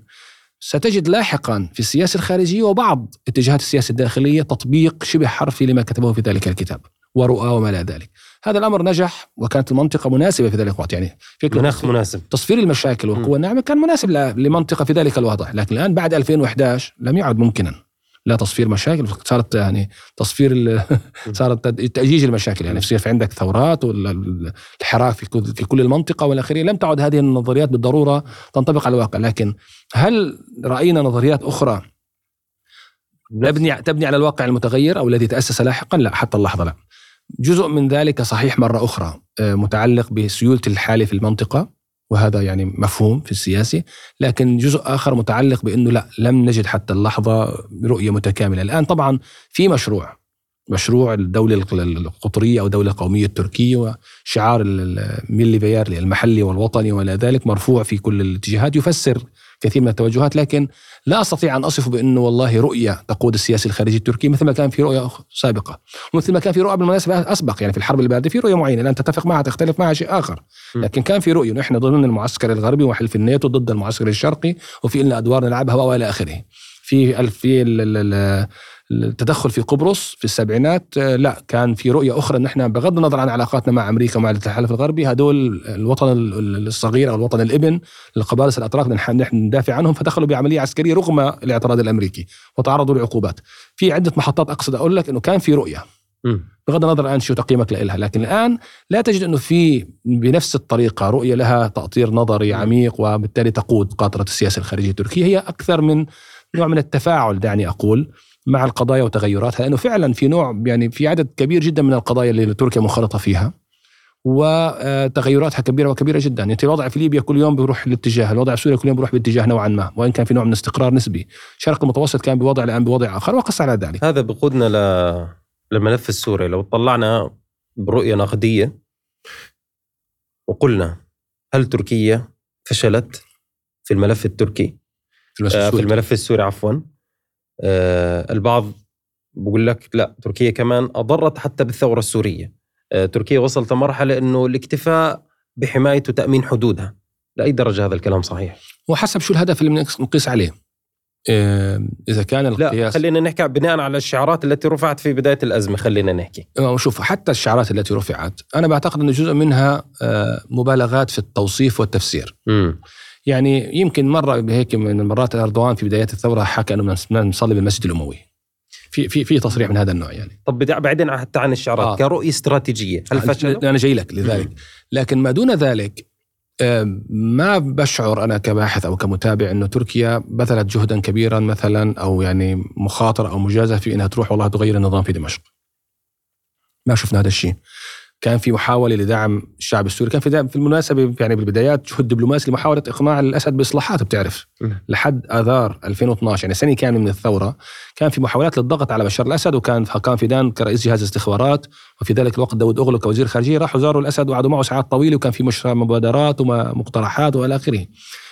ستجد لاحقا في السياسة الخارجية وبعض اتجاهات السياسة الداخلية تطبيق شبه حرفي لما كتبه في ذلك الكتاب، ورؤى وما لا ذلك. هذا الأمر نجح، وكانت المنطقة مناسبة في ذلك الوقت، يعني مناخ مناسب، تصفير المشاكل والقوة الناعمة كان مناسب لمنطقة في ذلك الوضع. لكن الآن بعد 2011 لم يعد ممكنا لا تصفير مشاكل، صارت يعني تصفير صارت تأجيج المشاكل، يعني في عندك ثورات والحراك في كل المنطقة والآخرية. لم تعد هذه النظريات بالضرورة تنطبق على الواقع. لكن هل رأينا نظريات أخرى تبني على الواقع المتغير أو الذي تأسس لاحقا؟ لا، حتى اللحظة لا. جزء من ذلك صحيح مرة أخرى متعلق بسيولة الحالة في المنطقة، وهذا يعني مفهوم في السياسي، لكن جزء آخر متعلق بأنه لا، لم نجد حتى اللحظة رؤية متكاملة. الآن طبعا في مشروع الدولة القطرية أو الدولة القومية التركية، وشعار الميلي بيارلي المحلي والوطني ولا ذلك مرفوع في كل الاتجاهات، يفسر كثير من التوجهات. لكن لا أستطيع أن أصف بأنه والله رؤية تقود السياسة الخارجية التركية، مثل ما كان في رؤية سابقة، مثل ما كان في رؤية بالمناسبة أسبق، يعني في الحرب الباردة في رؤية معينة الآن تتفق معها تختلف معها شيء آخر، لكن كان في رؤية نحن ضمن المعسكر الغربي وحلف الناتو ضد المعسكر الشرقي، وفي لنا أدوار نلعبها وإلى آخره. في التدخل في قبرص في السبعينات لا، كان في رؤية أخرى، نحن بغض النظر عن علاقاتنا مع أمريكا ومع الحلف الغربي، هدول الوطن الصغير أو الوطن الإبن القبائل الأتراك نحن ندافع عنهم، فدخلوا بعملية عسكرية رغم الاعتراض الأمريكي وتعرضوا لعقوبات في عدة محطات. أقصد أقول لك أنه كان في رؤية بغض النظر عن شو تقييمك لها، لكن الآن لا تجد أنه في بنفس الطريقة رؤية لها تأطير نظري عميق، وبالتالي تقود قاطرة السياسة الخارجية التركية. هي أكثر من نوع من التفاعل دعني أقول مع القضايا وتغيراتها، لأنه فعلا في نوع يعني في عدد كبير جدا من القضايا اللي تركيا منخرطة فيها وتغيراتها كبيرة جدا. يعني الوضع في ليبيا كل يوم بيروح للاتجاه، الوضع في سوريا كل يوم بيروح باتجاه نوعا ما، وإن كان في نوع من استقرار نسبي. شرق المتوسط كان بوضع، الآن بوضع آخر، وقص على ذلك. هذا بقودنا للملف السوري. لو طلعنا برؤية نقدية وقلنا هل تركيا فشلت في الملف التركي في الملف السوري عفوا، البعض بقول لك لا، تركيا كمان أضرت حتى بالثورة السورية. تركيا وصلت مرحلة أنه الاكتفاء بحماية وتأمين حدودها. لأي درجة هذا الكلام صحيح؟ وحسب شو الهدف اللي بنقيس عليه. إذا كان القياس، خلينا نحكي بناء على الشعارات التي رفعت في بداية الأزمة. خلينا نحكي شوف، حتى الشعارات التي رفعت أنا بعتقد أن جزء منها مبالغات في التوصيف والتفسير. يعني يمكن مرة بهيك من المرات أردوغان في بداية الثورة حكى أنه نصلي بالمسجد الأموي، في تصريح من هذا النوع. يعني طب بعدين حتى عن الشعارات كرؤية استراتيجية، هل أنا جاي لك لذلك. لكن ما دون ذلك ما بشعر أنا كباحث أو كمتابع أنه تركيا بذلت جهدا كبيرا مثلا أو يعني مخاطرة أو مجازفة في أنها تروح والله تغير النظام في دمشق. ما شفنا هذا الشيء. كان في محاولة لدعم الشعب السوري، كان في المناسبة يعني بالبدايات جهد دبلوماسي لمحاولة إقناع الأسد بإصلاحات، بتعرف لحد آذار 2012 يعني سنة كاملة من الثورة كان في محاولات للضغط على بشار الأسد، وكان فيدان كرئيس جهاز استخبارات، وفي ذلك الوقت داود أوغلو كوزير خارجية راحوا زاروا الأسد وقعدوا معه ساعات طويلة، وكان في مبادرات ومقترحات وإلى آخره.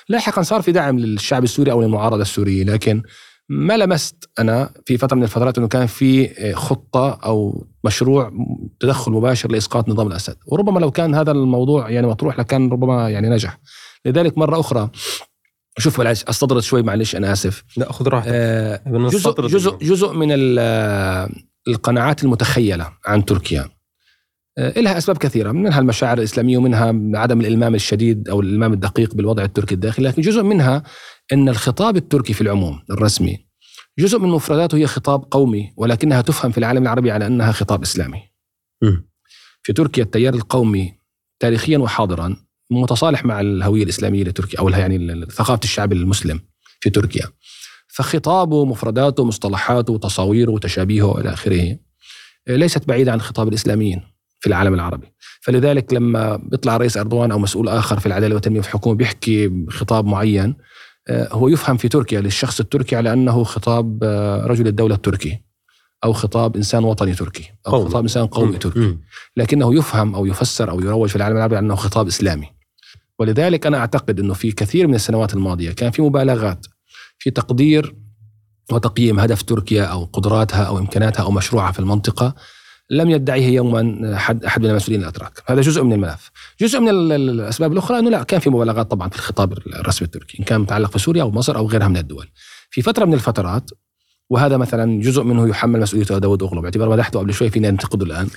لاحقا صار في دعم للشعب السوري أو للمعارضة السورية، لكن ما لمست أنا في فترة من الفترات أنه كان في خطة أو مشروع تدخل مباشر لإسقاط نظام الأسد، وربما لو كان هذا الموضوع يعني مطروح لكان ربما يعني نجح. لذلك مرة أخرى شوف أستطرد شوي، معلش أنا آسف. لا أخذ راحتك. جزء من القناعات المتخيلة عن تركيا لها أسباب كثيرة، منها المشاعر الإسلامية ومنها عدم الإلمام الشديد أو الإلمام الدقيق بالوضع التركي الداخلي، لكن جزء منها أن الخطاب التركي في العموم الرسمي جزء من مفرداته هي خطاب قومي، ولكنها تفهم في العالم العربي على أنها خطاب إسلامي. في تركيا التيار القومي تاريخيا وحاضرا متصالح مع الهوية الإسلامية لتركيا أو يعني ثقافة الشعب المسلم في تركيا، فخطابه مفرداته مصطلحاته تصاويره وتشابيهه إلى آخره ليست بعيدة عن خطاب الإسلاميين في العالم العربي. فلذلك لما بيطلع رئيس أردوغان أو مسؤول آخر في العدالة والتنمية في الحكومة بيحكي خطاب معين هو يفهم في تركيا للشخص التركي على أنه خطاب رجل الدولة التركي أو خطاب إنسان وطني تركي أو خطاب إنسان قومي تركي، لكنه يفهم أو يفسر أو يروج في العالم العربي على أنه خطاب إسلامي. ولذلك أنا أعتقد أنه في كثير من السنوات الماضية كان في مبالغات في تقدير وتقييم هدف تركيا أو قدراتها أو إمكاناتها أو مشروعها في المنطقة لم يدعيه يوما أحد من المسؤولين الأتراك. هذا جزء من الملف. جزء من الأسباب الأخرى أنه لا، كان في مبالغات طبعا في الخطاب الرسمي التركي إن كان متعلق في سوريا أو مصر أو غيرها من الدول في فترة من الفترات، وهذا مثلا جزء منه يحمل مسؤوليته داود أوغلو باعتبار مدحته قبل شوي فينا ننتقده الآن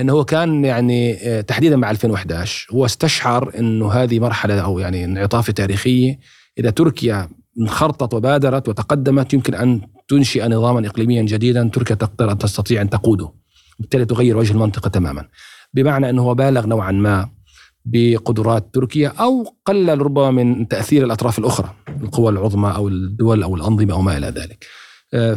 أنه هو كان يعني تحديدا مع 2011 هو استشعر أنه هذه مرحلة أو يعني انعطاف تاريخية، إذا تركيا انخرطت وبادرت وتقدمت يمكن أن تنشئ نظاما إقليميا جديدا تركيا تقدر أن تستطيع أن تقوده، بالتالي تغير وجه المنطقة تماما. بمعنى أنه بالغ نوعا ما بقدرات تركيا أو قلل ربما من تأثير الأطراف الأخرى القوى العظمى أو الدول أو الأنظمة أو ما إلى ذلك،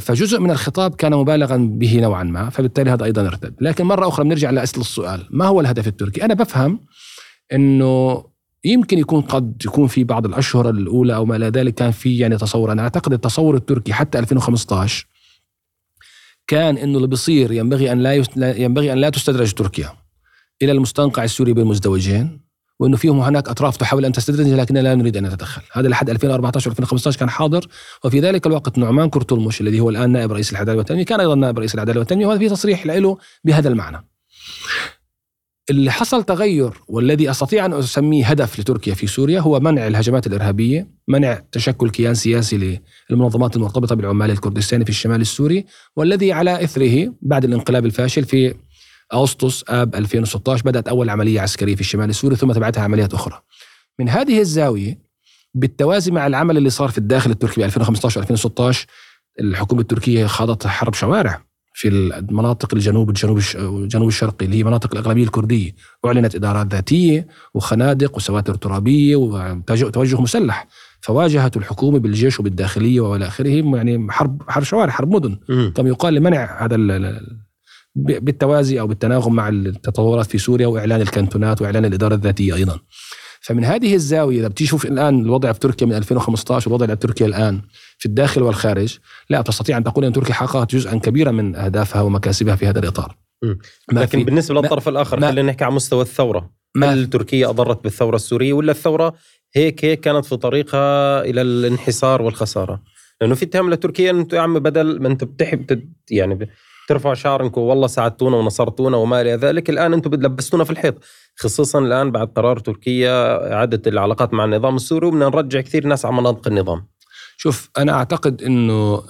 فجزء من الخطاب كان مبالغا به نوعا ما، فبالتالي هذا أيضا ارتد. لكن مرة أخرى بنرجع لأصل السؤال، ما هو الهدف التركي؟ أنا بفهم أنه يمكن يكون قد يكون في بعض الأشهر الأولى أو ما إلى ذلك كان في يعني تصور، أنا أعتقد التصور التركي حتى 2015 كان إنه اللي بيصير ينبغي أن لا تستدرج تركيا إلى المستنقع السوري بين مزدوجين، وإنه فيهم هناك أطراف تحاول أن تستدرج لكن لا نريد أن نتدخل. هذا لحد 2014 و2015 كان حاضر، وفي ذلك الوقت نعمان كورتولموش الذي هو الآن نائب رئيس العدالة والتنمية كان أيضا نائب رئيس العدالة والتنمية، وهذا في تصريح له بهذا المعنى. اللي حصل تغير والذي أستطيع أن أسميه هدف لتركيا في سوريا هو منع الهجمات الإرهابية، منع تشكل كيان سياسي للمنظمات المرتبطة بالعمال الكردستاني في الشمال السوري، والذي على إثره بعد الانقلاب الفاشل في أغسطس آب 2016 بدأت أول عملية عسكرية في الشمال السوري ثم تبعتها عمليات أخرى. من هذه الزاوية بالتوازي مع العمل اللي صار في الداخل التركي ب 2015 و 2016 الحكومة التركية خاضت حرب شوارع في المناطق الجنوب الشرقي اللي هي مناطق الأغلبية الكردية، أعلنت إدارات ذاتية وخنادق وسواتر ترابية وتوجه مسلح، فواجهت الحكومة بالجيش وبالداخلية وإلى آخره يعني حرب شوارع حرب مدن كما يقال لمنع هذا بالتوازي أو بالتناغم مع التطورات في سوريا وإعلان الكانتونات وإعلان الإدارة الذاتية أيضا. فمن هذه الزاوية إذا بتشوف الآن الوضع في تركيا من 2015 والوضع في تركيا الآن في الداخل والخارج، لا تستطيع أن تقول أن تركيا حققت جزءاً كبيراً من أهدافها ومكاسبها في هذا الإطار. لكن بالنسبة للطرف الآخر خلينا نحكي عن مستوى الثورة، هل تركيا أضرت بالثورة السورية ولا الثورة هيك كانت في طريقها إلى الانحسار والخسارة؟ لأنه في اتهام لتركيا أنه يا عم بدل ما أنت بتحب يعني ترفع شعاركم والله ساعدتونا ونصرتونا وما إلى ذلك، الآن أنتم بتلبستونا في الحيط، خصوصا الآن بعد قرار تركيا إعادة العلاقات مع النظام السوري وبدنا نرجع كثير ناس على مناطق النظام. شوف أنا أعتقد أنه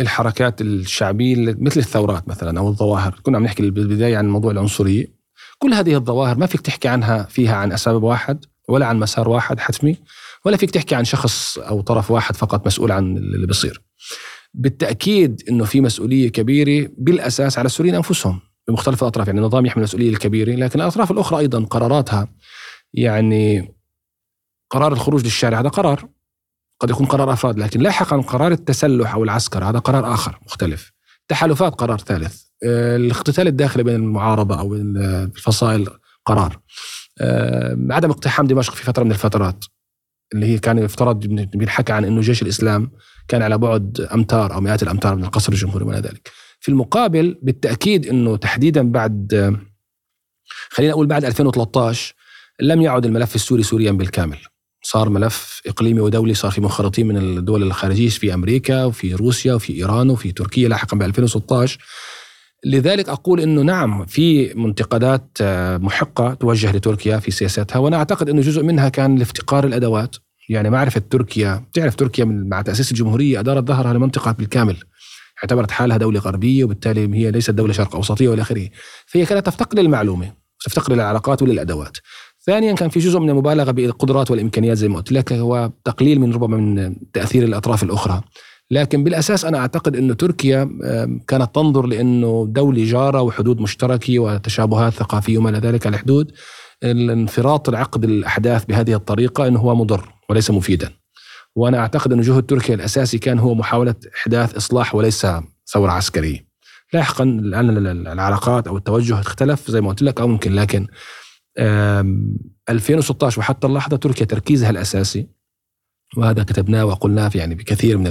الحركات الشعبية مثل الثورات مثلا أو الظواهر، كنا عم نحكي بالبداية عن موضوع العنصرية، كل هذه الظواهر ما فيك تحكي عنها فيها عن أسباب واحد ولا عن مسار واحد حتمي، ولا فيك تحكي عن شخص أو طرف واحد فقط مسؤول عن اللي بيصير. بالتأكيد أنه في مسؤولية كبيرة بالأساس على السوريين أنفسهم بمختلف الأطراف، يعني النظام يحمل المسؤولية الكبيرة لكن الأطراف الأخرى أيضا قراراتها يعني قرار الخروج للشارع هذا قرار قد يكون قرار أفراد، لكن لاحقا قرار التسلح أو العسكر هذا قرار آخر مختلف، تحالفات قرار ثالث، الاقتتال الداخلي بين المعارضة أو الفصائل قرار، عدم اقتحام دمشق في فترة من الفترات اللي هي كان يفترض بينحكى عن أنه جيش الإسلام كان على بعد أمتار أو مئات الأمتار من القصر الجمهوري ولا ذلك. في المقابل بالتأكيد أنه تحديدا بعد خلينا أقول بعد 2013 لم يعد الملف السوري سوريا بالكامل، صار ملف إقليمي ودولي، صار في منخرطين من الدول الخارجية في أمريكا وفي روسيا وفي إيران وفي تركيا لاحقا ب 2016. لذلك أقول أنه نعم في منتقدات محقة توجه لتركيا في سياستها، وأنا أعتقد أنه جزء منها كان لافتقار الأدوات، يعني معرفة تركيا، تعرف تركيا مع تأسيس الجمهورية أدارت ظهرها لمنطقة بالكامل، اعتبرت حالها دولة غربية وبالتالي هي ليست دولة شرق أوسطية ولا آخره، فهي كانت تفتقر للمعلومة، تفتقر للعلاقات وللأدوات. ثانيا كان في جزء من المبالغة بالقدرات والإمكانيات زي ما قلت لك، هو تقليل من ربما من تأثير الأطراف الأخرى. لكن بالأساس أنا أعتقد أن تركيا كانت تنظر لأنه دولة جارة وحدود مشتركة وتشابهات ثقافية وما إلى ذلك على الحدود، الانفراط العقد الأحداث بهذه الطريقة أنه هو مضر وليس مفيدا، وأنا أعتقد أن جهد تركيا الأساسي كان هو محاولة إحداث إصلاح وليس ثورة عسكرية. لاحقا الآن العلاقات أو التوجه اختلف زي ما قلت لك أو ممكن، لكن 2016 وحتى اللحظة تركيا تركيزها الأساسي، وهذا كتبناه وقلناه يعني بكثير من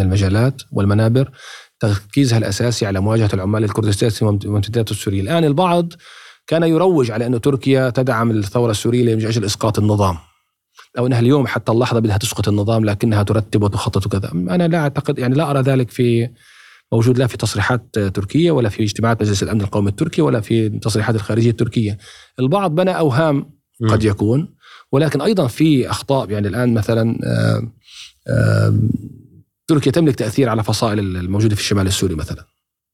المجالات والمنابر، تركيزها الأساسي على مواجهة العمال الكردستاني والمنتديات السورية. الآن البعض كان يروج على أن تركيا تدعم الثورة السورية من أجل إسقاط النظام، أو أنها اليوم حتى اللحظة بدها تسقط النظام لكنها ترتب وتخطط وكذا. أنا لا أعتقد، يعني لا أرى ذلك في موجود لا في تصريحات تركية ولا في اجتماعات مجلس الأمن القومي التركي ولا في تصريحات الخارجية التركية. البعض بنى أوهام قد يكون، ولكن أيضا في أخطاء. يعني الآن مثلا تركيا تملك تأثير على فصائل الموجودة في الشمال السوري مثلا،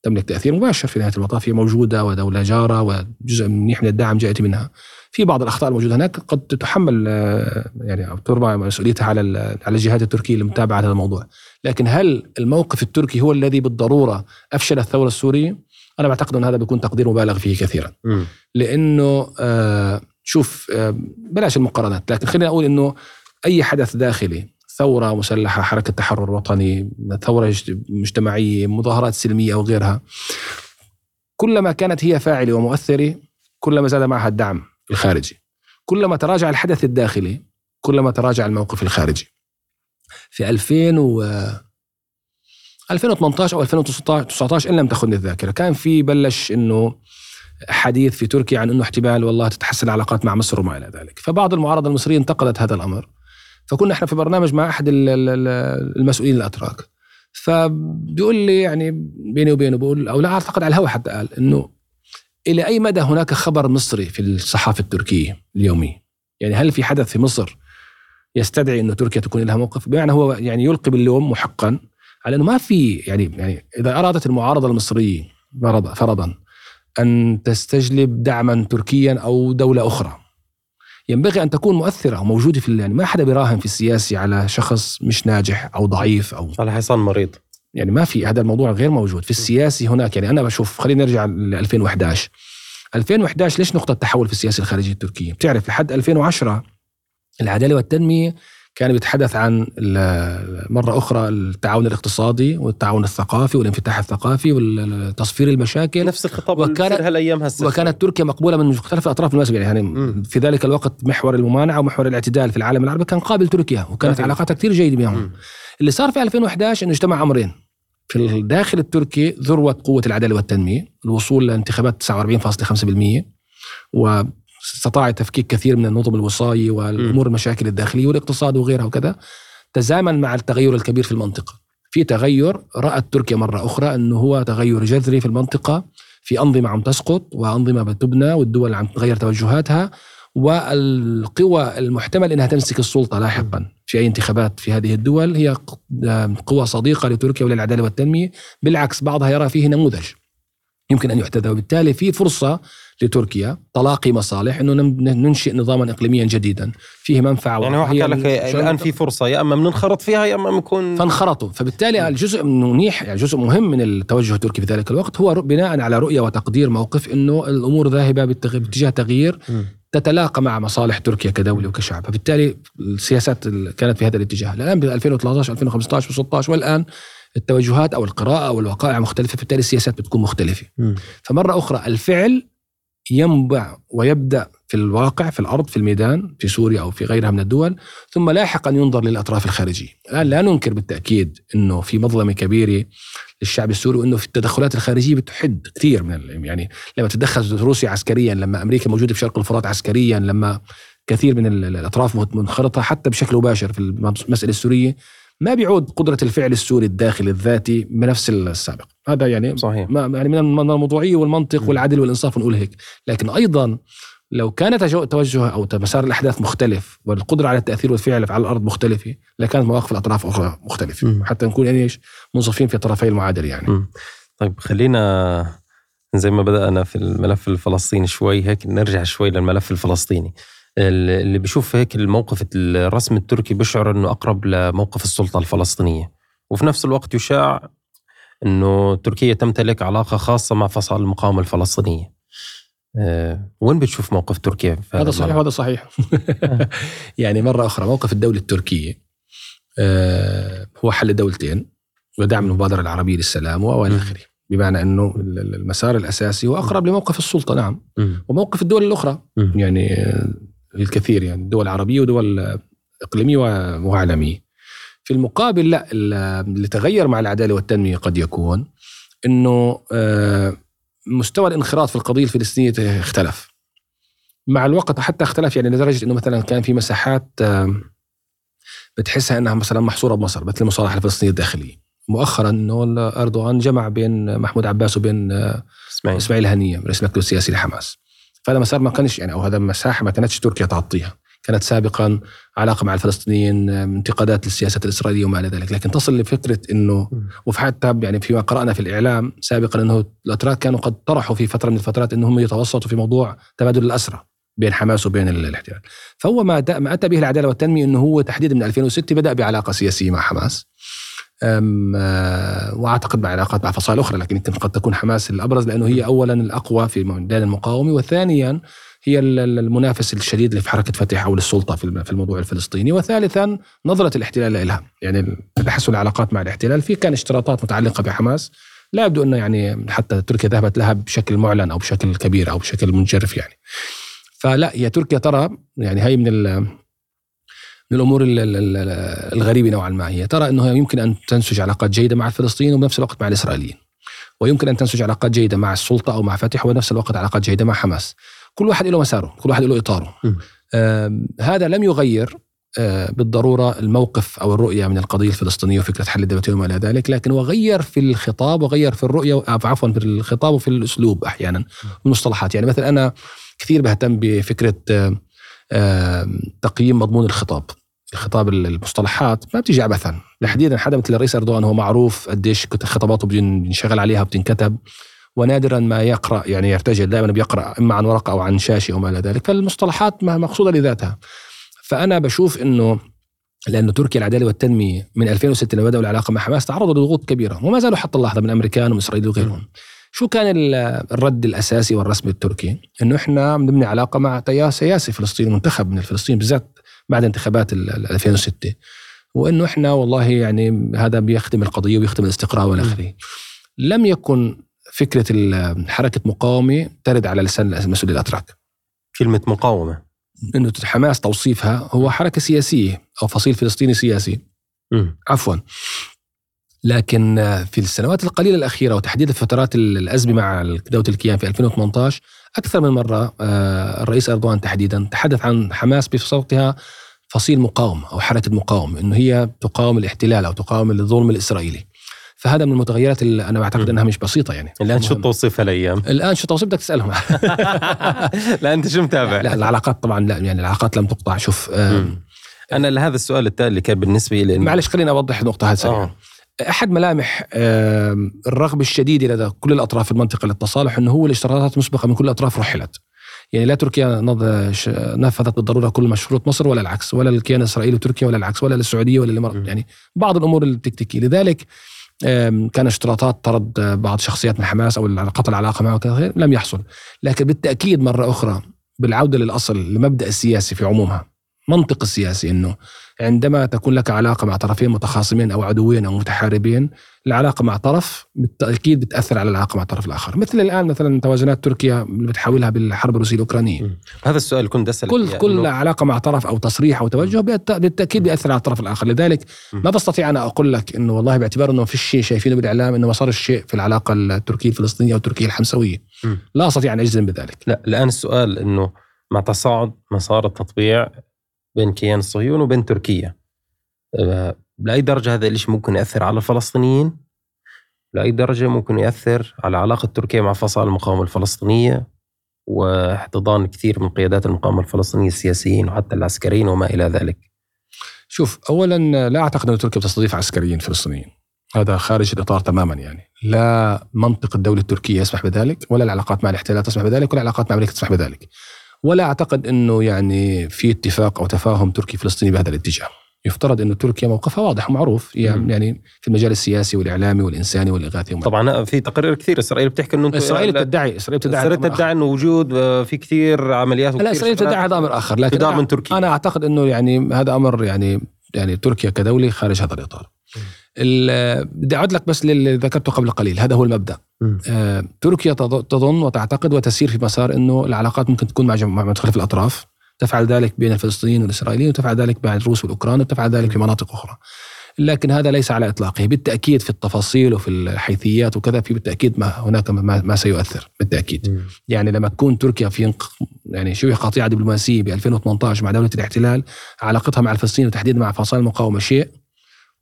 تملك تأثير مباشر، في نهاية المطاف هي موجودة ودولة جارة وجزء منيح من الدعم جاءت منها. في بعض الأخطاء الموجودة هناك قد تحمل يعني أو تربع مسؤوليتها على الجهات التركية المتابعة هذا الموضوع، لكن هل الموقف التركي هو الذي بالضرورة أفشل الثورة السورية؟ أنا أعتقد أن هذا بيكون تقدير مبالغ فيه كثيرا، لأنه شوف بلاش المقارنات، لكن خلينا أقول أنه أي حدث داخلي، ثورة مسلحة، حركة تحرر وطني، ثورة مجتمعية، مظاهرات سلمية أو غيرها، كلما كانت هي فاعلة ومؤثرة كلما زاد معها الدعم الخارجي، كلما تراجع الحدث الداخلي كلما تراجع الموقف الخارجي. في 2018 أو 2019 إن لم تخني الذاكرة كان في بلش أنه حديث في تركيا عن أنه احتمال والله تتحسن العلاقات مع مصر وما إلى ذلك، فبعض المعارضة المصرية انتقدت هذا الأمر، فكنا إحنا في برنامج مع أحد المسؤولين الأتراك، فبيقول لي يعني بيني وبينه بقول أو لا أعتقد على الهوى حتى قال أنه إلى أي مدى هناك خبر مصري في الصحافة التركية اليومية؟ يعني هل في حدث في مصر يستدعي أنه تركيا تكون لها موقف؟ يعني هو يعني يلقي باللوم محقا على أنه ما في يعني إذا أرادت المعارضة المصرية فرضا أن تستجلب دعما تركيا أو دولة أخرى ينبغي أن تكون مؤثرة وموجودة في يعني ما حدا براهن في السياسي على شخص مش ناجح أو ضعيف أو على حصان مريض، يعني ما في، هذا الموضوع غير موجود في السياسي هناك. يعني أنا بشوف خلينا نرجع ل 2011 ليش نقطة تحول في السياسة الخارجية التركية؟ بتعرف لحد 2010 العدالة والتنمية كان بيتحدث عن مرة أخرى التعاون الاقتصادي والتعاون الثقافي والانفتاح الثقافي والتصفير المشاكل، نفس الخطاب وكانت تركيا مقبولة من مختلف الأطراف المناسبة، يعني في ذلك الوقت محور الممانعة ومحور الاعتدال في العالم العربي كان قابل تركيا وكانت علاقاتها كتير جيدة بينهم. اللي صار في 2011 إنه اجتمع أمرين في الداخل التركي، ذروة قوة العدالة والتنمية الوصول لانتخابات 49.5% و استطاع تفكيك كثير من النظم الوصائي والأمور المشاكل الداخلية والاقتصاد وغيرها وكذا، تزامن مع التغير الكبير في المنطقة. في تغير رأت تركيا مرة أخرى أنه هو تغير جذري في المنطقة، في أنظمة عم تسقط وأنظمة بتبنى والدول عم تغير توجهاتها، والقوى المحتمل أنها تمسك السلطة لاحقا في أي انتخابات في هذه الدول هي قوى صديقة لتركيا وللعدالة والتنمية، بالعكس بعضها يرى فيه نموذج يمكن أن يحتذى، وبالتالي في فرصة لتركيا تلاقي مصالح أنه ننشئ نظاما إقليميا جديدا فيه منفعة. يعني هو حكى لك الآن في فرصة، يا أما مننخرط فيها يا أما منكون فانخرطوا. فبالتالي الجزء منيح يعني جزء مهم من التوجه التركي في ذلك الوقت هو بناء على رؤية وتقدير موقف أنه الأمور ذاهبة باتجاه تغيير تتلاقى مع مصالح تركيا كدولة وكشعب، فبالتالي السياسات كانت في هذا الاتجاه. الآن ب 2013 2015 و16 والآن التوجهات أو القراءة أو الوقائع مختلفة، فبالتالي السياسات بتكون مختلفة. فمرة أخرى الفعل ينبع ويبدأ في الواقع، في الأرض، في الميدان، في سوريا أو في غيرها من الدول، ثم لاحقا ينظر للأطراف الخارجية. الآن لا ننكر بالتأكيد أنه في مظلمة كبيرة للشعب السوري، وأنه في التدخلات الخارجية بتحد كثير من يعني لما تتدخل روسيا عسكريا، لما أمريكا موجودة في شرق الفرات عسكريا، لما كثير من الأطراف منخرطة حتى بشكل مباشر في المسألة السورية، ما بيعود قدرة الفعل السوري الداخلي الذاتي بنفس السابق. هذا يعني صحيح. يعني من الموضوعية والمنطق والعدل والإنصاف نقول هيك، لكن أيضا لو كانت توجه أو مسار الأحداث مختلف والقدرة على التأثير والفعل على الأرض مختلفة، لكانت مواقف الأطراف أخرى مختلفة، حتى نكون يعني منصفين في طرفي المعادلة يعني. طيب خلينا زي ما بدأنا في الملف الفلسطيني شوي هيك نرجع شوي للملف الفلسطيني. اللي بيشوف هيك الموقف الرسمي التركي بيشعر أنه أقرب لموقف السلطة الفلسطينية، وفي نفس الوقت يشاع أنه تركيا تمتلك علاقة خاصة مع فصائل المقاومة الفلسطينية. وين بتشوف موقف تركيا؟ هذا صحيح وهذا صحيح. يعني مرة أخرى موقف الدولة التركية هو حل الدولتين ودعم المبادرة العربية للسلام وإلى آخره، بمعنى أنه المسار الأساسي وأقرب لموقف السلطة. نعم. وموقف الدول الأخرى يعني الكثير، يعني دول عربية ودول إقليمية وعالمية. في المقابل لا، اللي تغير مع العدالة والتنمية قد يكون أنه مستوى الانخراط في القضية الفلسطينية اختلف مع الوقت، حتى اختلف يعني لدرجة أنه مثلا كان في مساحات بتحسها أنها مثلا محصورة بمصر مثل المصالحة الفلسطينية الداخلية. مؤخرا أنه أردوغان جمع بين محمود عباس وبين إسماعيل هنية رئيس المكتب السياسي لحماس، فهذا مسار ما كانش يعني، أو هذا مساحة ما كانتش تركيا تعطيها. كانت سابقا علاقة مع الفلسطينيين، انتقادات للسياسة الإسرائيلية وما إلى ذلك، لكن تصل لفكرة أنه وحتى يعني فيما قرأنا في الإعلام سابقا أنه الأتراك كانوا قد طرحوا في فترة من الفترات أنهم يتوسطوا في موضوع تبادل الأسرى بين حماس وبين الاحتلال. فهو ما أتى به العدالة والتنمية أنه هو تحديدا من 2006 بدأ بعلاقة سياسية مع حماس، وأعتقد بعلاقات مع فصائل أخرى، لكن قد تكون حماس الأبرز لأنه هي أولا الأقوى في ميدان المقاومة، وثانيا هي المنافس الشديد اللي في حركة فتح حول السلطة في الموضوع الفلسطيني، وثالثا نظرة الاحتلال لها. يعني تحسن العلاقات مع الاحتلال في كان اشتراطات متعلقة بحماس، لا يبدو أنه يعني حتى تركيا ذهبت لها بشكل معلن أو بشكل كبير أو بشكل منجرف يعني. فلا، هي تركيا ترى يعني هاي من الأمور الغريبة نوعا ما، هي ترى أنه يمكن أن تنسج علاقات جيدة مع الفلسطينيين وبنفس الوقت مع الإسرائيليين، ويمكن أن تنسج علاقات جيدة مع السلطة أو مع فتح وبنفس الوقت علاقات جيدة مع حماس. كل واحد له مساره، كل واحد له إطاره. هذا لم يغير بالضرورة الموقف أو الرؤية من القضية الفلسطينية وفكرة حل الدولتين وما إلى ذلك، لكن وغير في الخطاب وغير في الرؤية، عفوا في الخطاب وفي الأسلوب أحيانا والمصطلحات. يعني مثلا أنا كثير بهتم بفكرة تقييم مضمون الخطاب المصطلحات ما بتيجي عبثا، تحديدا حدا مثل الرئيس أردوغان هو معروف قديش خطاباته بينشغل عليها وبتنكتب، ونادرا ما يقرأ يعني يرتجل، دائما بيقرأ إما عن ورقة أو عن شاشة أو ما إلى ذلك، فالمصطلحات مقصودة لذاتها. فأنا بشوف إنه لأنه تركيا العدالة والتنمية من 2006 لما بدأوا العلاقة مع حماس تعرضوا لضغوط كبيرة وما زالوا حتى اللحظة من الأمريكان وإسرائيل وغيرهم. شو كان الرد الأساسي والرسمي التركي؟ إنه إحنا بنبني علاقة مع تيار سياسي فلسطيني منتخب من الفلسطينيين بالذات بعد انتخابات 2006، وإنه إحنا والله يعني هذا بيخدم القضية وبيخدم الاستقرار والآخرين. لم يكن فكرة حركة مقاومة ترد على لسان مسؤولي الأتراك. كلمة مقاومة إنه حماس توصيفها هو حركة سياسية أو فصيل فلسطيني سياسي. عفوا، لكن في السنوات القليلة الأخيرة وتحديدا في فترات الأزمة مع دولة الكيان في 2018 أكثر من مرة الرئيس أردوغان تحديدا تحدث عن حماس بصفتها فصيل مقاوم أو حركة مقاوم، إنه هي تقاوم الاحتلال أو تقاوم الظلم الإسرائيلي. فهذا من المتغيرات اللي أنا أعتقد أنها مش بسيطة يعني. الآن شو توصيف الأيام؟ الآن شو توصيف بدك تسألهم؟ لا أنت شو متابع؟ لا العلاقات طبعا، لا يعني العلاقات لم تقطع. شوف أنا لهذا السؤال التالي اللي كان بالنسبة لي، معلش خليني أوضح النقطة هذه سريعا. أحد ملامح الرغبة الشديدة لدى كل الأطراف في المنطقة للتصالح أنه هو الاشتراطات المسبقة من كل الأطراف رحلت. يعني لا تركيا نفذت بالضرورة كل مشروط مصر ولا العكس، ولا الكيان الإسرائيلي وتركيا ولا العكس، ولا السعودية ولا الإمارات، يعني بعض الأمور التكتيكية. لذلك كان اشتراطات طرد بعض شخصيات من حماس أو قطع العلاقة معه لم يحصل. لكن بالتأكيد مرة أخرى بالعودة للأصل لمبدأ السياسي في عمومها، منطق السياسي أنه عندما تكون لك علاقة مع طرفين متخاصمين أو عدوين أو متحاربين، العلاقة مع طرف بالتأكيد بتأثر على العلاقة مع الطرف الآخر. مثل الآن مثلا تواجنات تركيا اللي بتحاولها بالحرب الروسية الأوكرانية، هذا السؤال كنت أسألك. كل علاقة مع طرف أو تصريح أو توجه بالتأكيد بيأثر على الطرف الآخر. لذلك ما بستطيع أنا أقول لك إنه والله باعتبار إنه في شيء شايفينه بالإعلام إنه ما صار الشيء في العلاقة التركية الفلسطينية أو التركية الحمسوية، لا أستطيع أن أجزم بذلك. لا، الآن السؤال إنه مع تصاعد مسار التطبيع بين كيان الصهيون وبين تركيا، لأي درجة هذا ليش ممكن يأثر على الفلسطينيين؟ لأي درجة ممكن يأثر على علاقة تركيا مع فصائل المقاومة الفلسطينية واحتضان كثير من قيادات المقاومة الفلسطينية السياسيين وحتى العسكريين وما إلى ذلك؟ شوف، أولا لا أعتقد أن تركيا بتستضيف عسكريين فلسطينيين، هذا خارج الإطار تماما. يعني لا منطق الدولة التركية يسمح بذلك، ولا العلاقات مع الاحتلال تسمح بذلك، ولا العلاقات مع أمريكا تسمح بذلك، ولا أعتقد أنه يعني في اتفاق أو تفاهم تركي فلسطيني بهذا الاتجاه. يفترض أنه تركيا موقفها واضح ومعروف يعني في المجال السياسي والإعلامي والإنساني والإغاثي. طبعا في تقارير كثير إسرائيل بتحكي أنه إسرائيل تدعي أنه وجود في كثير عمليات، لا إسرائيل تدعي هذا أمر آخر، لكن أنا أعتقد أنه يعني هذا أمر يعني تركيا كدولة خارج هذا الإطار. بدي أعود لك بس للي ذكرته قبل قليل، هذا هو المبدأ. تركيا تظن وتعتقد وتسير في مسار أنه العلاقات ممكن تكون مع مختلف الأطراف، تفعل ذلك بين الفلسطينيين والإسرائيليين، وتفعل ذلك مع الروس والأوكران، وتفعل ذلك في مناطق أخرى، لكن هذا ليس على إطلاقه. بالتأكيد في التفاصيل وفي الحيثيات وكذا في بالتأكيد ما هناك ما سيؤثر بالتأكيد. يعني لما تكون تركيا في يعني شبه قطيعة دبلوماسية ب 2018 مع دولة الاحتلال، علاقتها مع الفلسطينيين وتحديدا مع فصائل المقاومة شيء،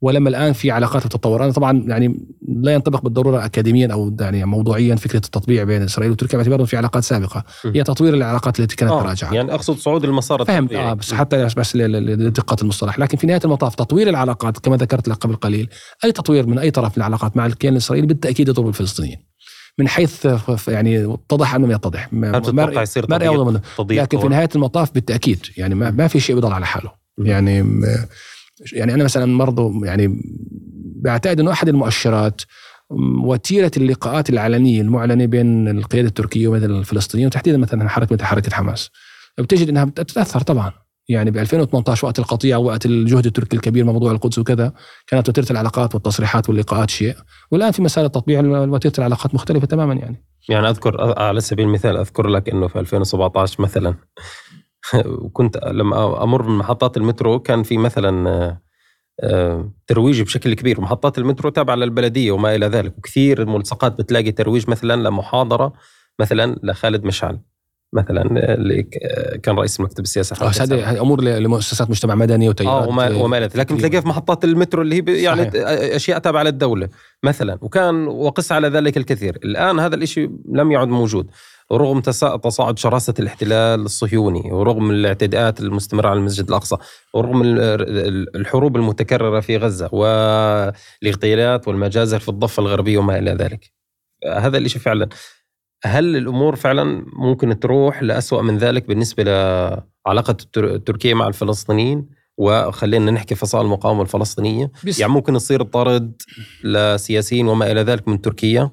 ولما الآن في علاقات تتطور. طبعا يعني لا ينطبق بالضرورة أكاديميا أو يعني موضوعيا فكرة التطبيع بين إسرائيل وتركيا باعتبارهم في علاقات سابقة، هي تطوير العلاقات التي كانت تراجعها. يعني أقصد صعود المسار التطبيعي. بس حتى بس لدقة المصطلح، لكن في نهاية المطاف تطوير العلاقات كما ذكرت لك قبل قليل، أي تطوير من أي طرف من العلاقات مع الكيان الإسرائيلي بالتأكيد يضرب الفلسطينيين من حيث يعني اتضح أم لم يتضح، لكن في نهاية المطاف بالتأكيد يعني ما في شيء بيضل على حاله. يعني أنا مثلا برضو يعني بعتقد أنه أحد المؤشرات وتيرة اللقاءات العلنية المعلنة بين القيادة التركية ومثل الفلسطينيين، وتحديدا مثلا حركة حماس، بتجد أنها بتتأثر طبعا. يعني ب 2018 وقت القطيعة وقت الجهد التركي الكبير موضوع القدس وكذا، كانت وتيرة العلاقات والتصريحات واللقاءات شيء، والآن في مسار التطبيع وتيرة العلاقات مختلفة تماما. يعني أذكر على سبيل المثال، أذكر لك أنه في 2017 مثلا وكنت لما أمر من محطات المترو كان في مثلا ترويج بشكل كبير، محطات المترو تابعة للبلدية وما إلى ذلك، وكثير الملصقات بتلاقي ترويج مثلا لمحاضرة مثلا لخالد مشعل مثلا اللي كان رئيس المكتب السياسي، هذه أمور لمؤسسات مجتمع مدني وتيارات وما إلى ذلك، لكن تلاقيها في محطات المترو اللي هي يعني أشياء تابعة للدولة مثلا، وقس على ذلك الكثير. الآن هذا الإشي لم يعد موجود، ورغم تصاعد شراسة الاحتلال الصهيوني، ورغم الاعتداءات المستمرة على المسجد الأقصى، ورغم الحروب المتكررة في غزة والاغتيالات والمجازر في الضفة الغربية وما إلى ذلك، هذا الإشي فعلا هل الأمور فعلا ممكن تروح لأسوأ من ذلك بالنسبة لعلاقة تركيا مع الفلسطينيين؟ وخلينا نحكي فصائل المقاومة الفلسطينية، يعني ممكن يصير طرد لسياسيين وما إلى ذلك من تركيا؟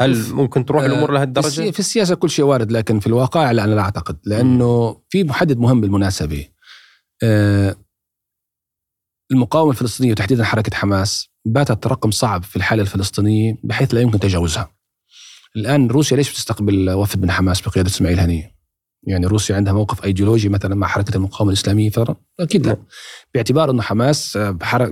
هل ممكن تروح الأمور لهالدرجة؟ في السياسة كل شيء وارد، لكن في الواقع لا، أنا لا أعتقد، لأنه في محدد مهم بالمناسبة. المقاومة الفلسطينية وتحديدا حركة حماس باتت رقم صعب في الحالة الفلسطينية بحيث لا يمكن تجاوزها. الآن روسيا ليش بتستقبل وفد من حماس بقيادة إسماعيل هنية؟ يعني روسيا عندها موقف أيديولوجي مثلا مع حركة المقاومة الإسلامية أكيد لا، باعتبار أنه حماس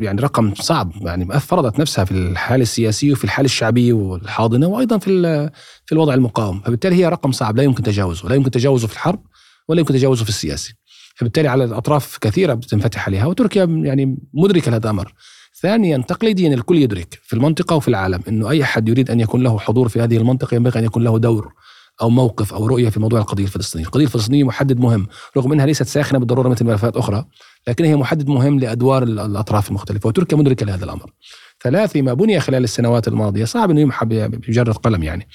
يعني رقم صعب، يعني فرضت نفسها في الحالة السياسية وفي الحالة الشعبية والحاضنة، وأيضا في الوضع المقاوم، فبالتالي هي رقم صعب لا يمكن تجاوزه، لا يمكن تجاوزه في الحرب ولا يمكن تجاوزه في السياسي، فبالتالي على الأطراف كثيرة بتنفتح عليها، وتركيا يعني مدركة لهذا الأمر. ثانيا تقليديا الكل يدرك في المنطقة وفي العالم أنه أي حد يريد أن يكون له حضور في هذه المنطقة ينبغي أن يكون له دور أو موقف أو رؤية في موضوع القضية الفلسطينية. القضية الفلسطينية محدد مهم، رغم أنها ليست ساخنة بالضرورة مثل ملفات أخرى، لكن هي محدد مهم لأدوار الأطراف المختلفة، وتركيا مدركة لهذا الأمر. ثلاثة، ما بني خلال السنوات الماضية صعب أنه يمحى بمجرد قلم. يعني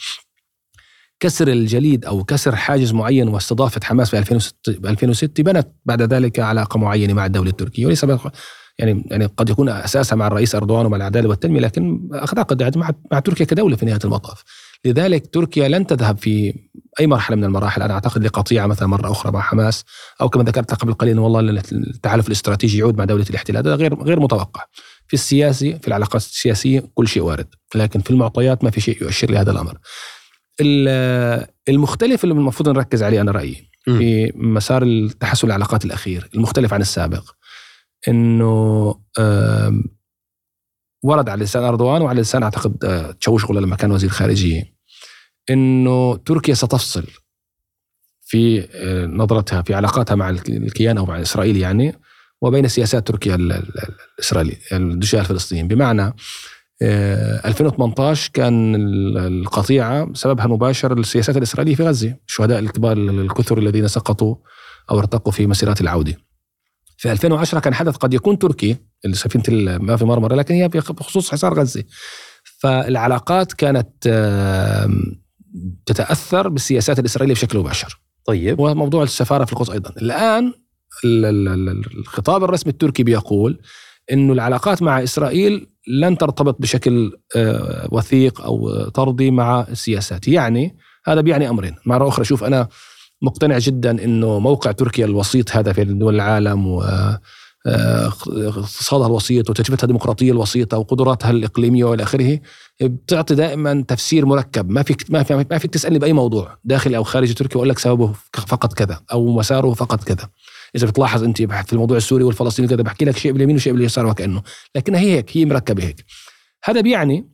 كسر الجليد أو كسر حاجز معين واستضافة حماس في 2006 بنت بعد ذلك علاقة معينة مع الدولة التركية، وليس يعني قد يكون أساسها مع الرئيس أردوغان ومع العدالة والتنمية، لكن أعتقد مع تركيا كدولة في نهاية المطاف. لذلك تركيا لن تذهب في أي مرحلة من المراحل أنا أعتقد لقطيعة مثلا مرة أخرى مع حماس، أو كما ذكرت قبل قليل والله التحالف الاستراتيجي يعود مع دولة الاحتلال، هذا غير متوقع. في السياسي، في العلاقات السياسية كل شيء وارد، لكن في المعطيات ما في شيء يؤشر لهذا الأمر. المختلف اللي المفروض نركز عليه أنا رأيي في مسار التحسن العلاقات الأخير المختلف عن السابق، إنه ورد على لسان أردوغان وعلى لسان أعتقد تشاوشغلو لما كان وزير خارجية، إنه تركيا ستفصل في نظرتها في علاقاتها مع الكيان أو مع إسرائيل يعني، وبين سياسات تركيا الإسرائيلية الدشاة الفلسطينيين. بمعنى 2018 كان القطيعة سببها مباشر السياسات الإسرائيلية في غزة، الشهداء الكبار الكثر الذين سقطوا أو ارتقوا في مسيرات العودة. في 2010 كان حدث قد يكون تركي اللي سفينة ما في مرمره، لكن هي بخصوص حصار غزة. فالعلاقات كانت تتأثر بالسياسات الإسرائيلية بشكل مباشر. طيب، وموضوع السفارة في القدس أيضا. الآن الخطاب الرسمي التركي بيقول إنه العلاقات مع إسرائيل لن ترتبط بشكل وثيق أو طردي مع السياسات. يعني هذا بيعني أمرين. مرة أخرى شوف، أنا مقتنع جدا إنه موقع تركيا الوسيط هذا في دول العالم واقتصادها الوسيط وتجربتها الديمقراطية الوسيطة وقدراتها الإقليمية وإلى آخره بتعطي دائما تفسير مركب. ما فيك تسألني بأي موضوع داخل أو خارج تركيا وأقول لك سببه فقط كذا أو مساره فقط كذا. إذا بتلاحظ أنت في الموضوع السوري والفلسطيني كذا بحكي لك شيء باليمين وشيء باليسار وكأنه، لكنها هي هيك، هي مركبة هيك. هذا بيعني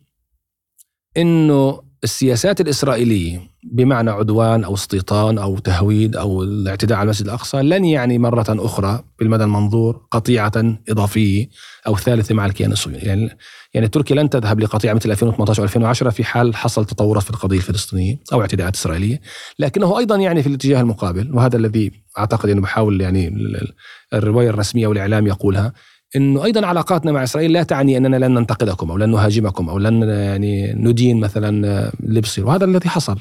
إنه السياسات الإسرائيلية بمعنى عدوان أو استيطان أو تهويد أو الاعتداء على المسجد الأقصى لن يعني مرة أخرى بالمدى المنظور قطيعة إضافية أو ثالثة مع الكيان الصهيوني. يعني تركيا لن تذهب لقطيعة مثل 2018 و2010 في حال حصل تطورات في القضية الفلسطينية أو اعتداءات إسرائيلية، لكنه أيضا يعني في الاتجاه المقابل، وهذا الذي أعتقد أنه بحاول يعني الرواية الرسمية والإعلام يقولها، إنه أيضاً علاقاتنا مع إسرائيل لا تعني أننا لن ننتقدكم أو لن نهاجمكم أو لن يعني ندين مثلاً لبصير. وهذا الذي حصل.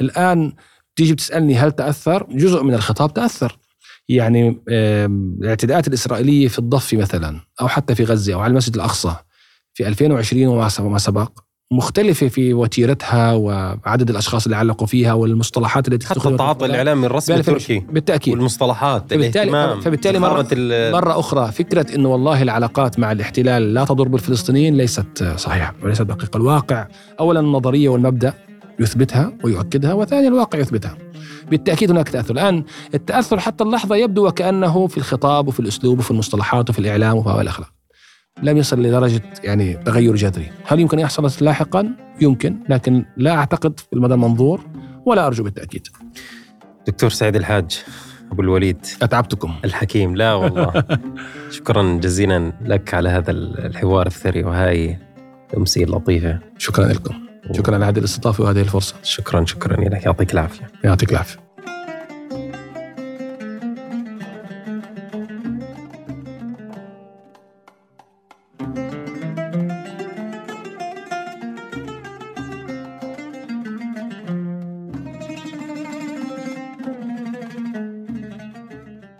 الآن تيجي بتسألني هل تأثر؟ جزء من الخطاب تأثر، يعني الاعتداءات الإسرائيلية في الضفة مثلاً أو حتى في غزة أو على المسجد الأقصى في 2020 وما سبق مختلفة في وتيرتها وعدد الأشخاص اللي علقوا فيها والمصطلحات التي حتى التعاطي الإعلامي الرسمي التركي بالتأكيد والمصطلحات. فبالتالي مرة أخرى فكرة إنه والله العلاقات مع الاحتلال لا تضر بالفلسطينيين ليست صحيحة وليست دقيقة. الواقع أولا النظرية والمبدأ يثبتها ويؤكدها، وثانيا الواقع يثبتها. بالتأكيد هناك تأثر. الآن التأثر حتى اللحظة يبدو وكأنه في الخطاب وفي الأسلوب وفي المصطلحات وفي الإعلام وفي الأخلاق لم يصل لدرجة يعني تغير جذري. هل يمكن يحصل لاحقا؟ يمكن، لكن لا أعتقد في المدى المنظور ولا أرجو بالتأكيد. دكتور سعيد الحاج أبو الوليد، أتعبتكم الحكيم. لا والله شكرا جزيلا لك على هذا الحوار الثري وهاي الأمسية اللطيفة. شكرا لكم، شكرا على هذه الاستضافة وهذه الفرصة. شكرا لك، يعطيك العافية.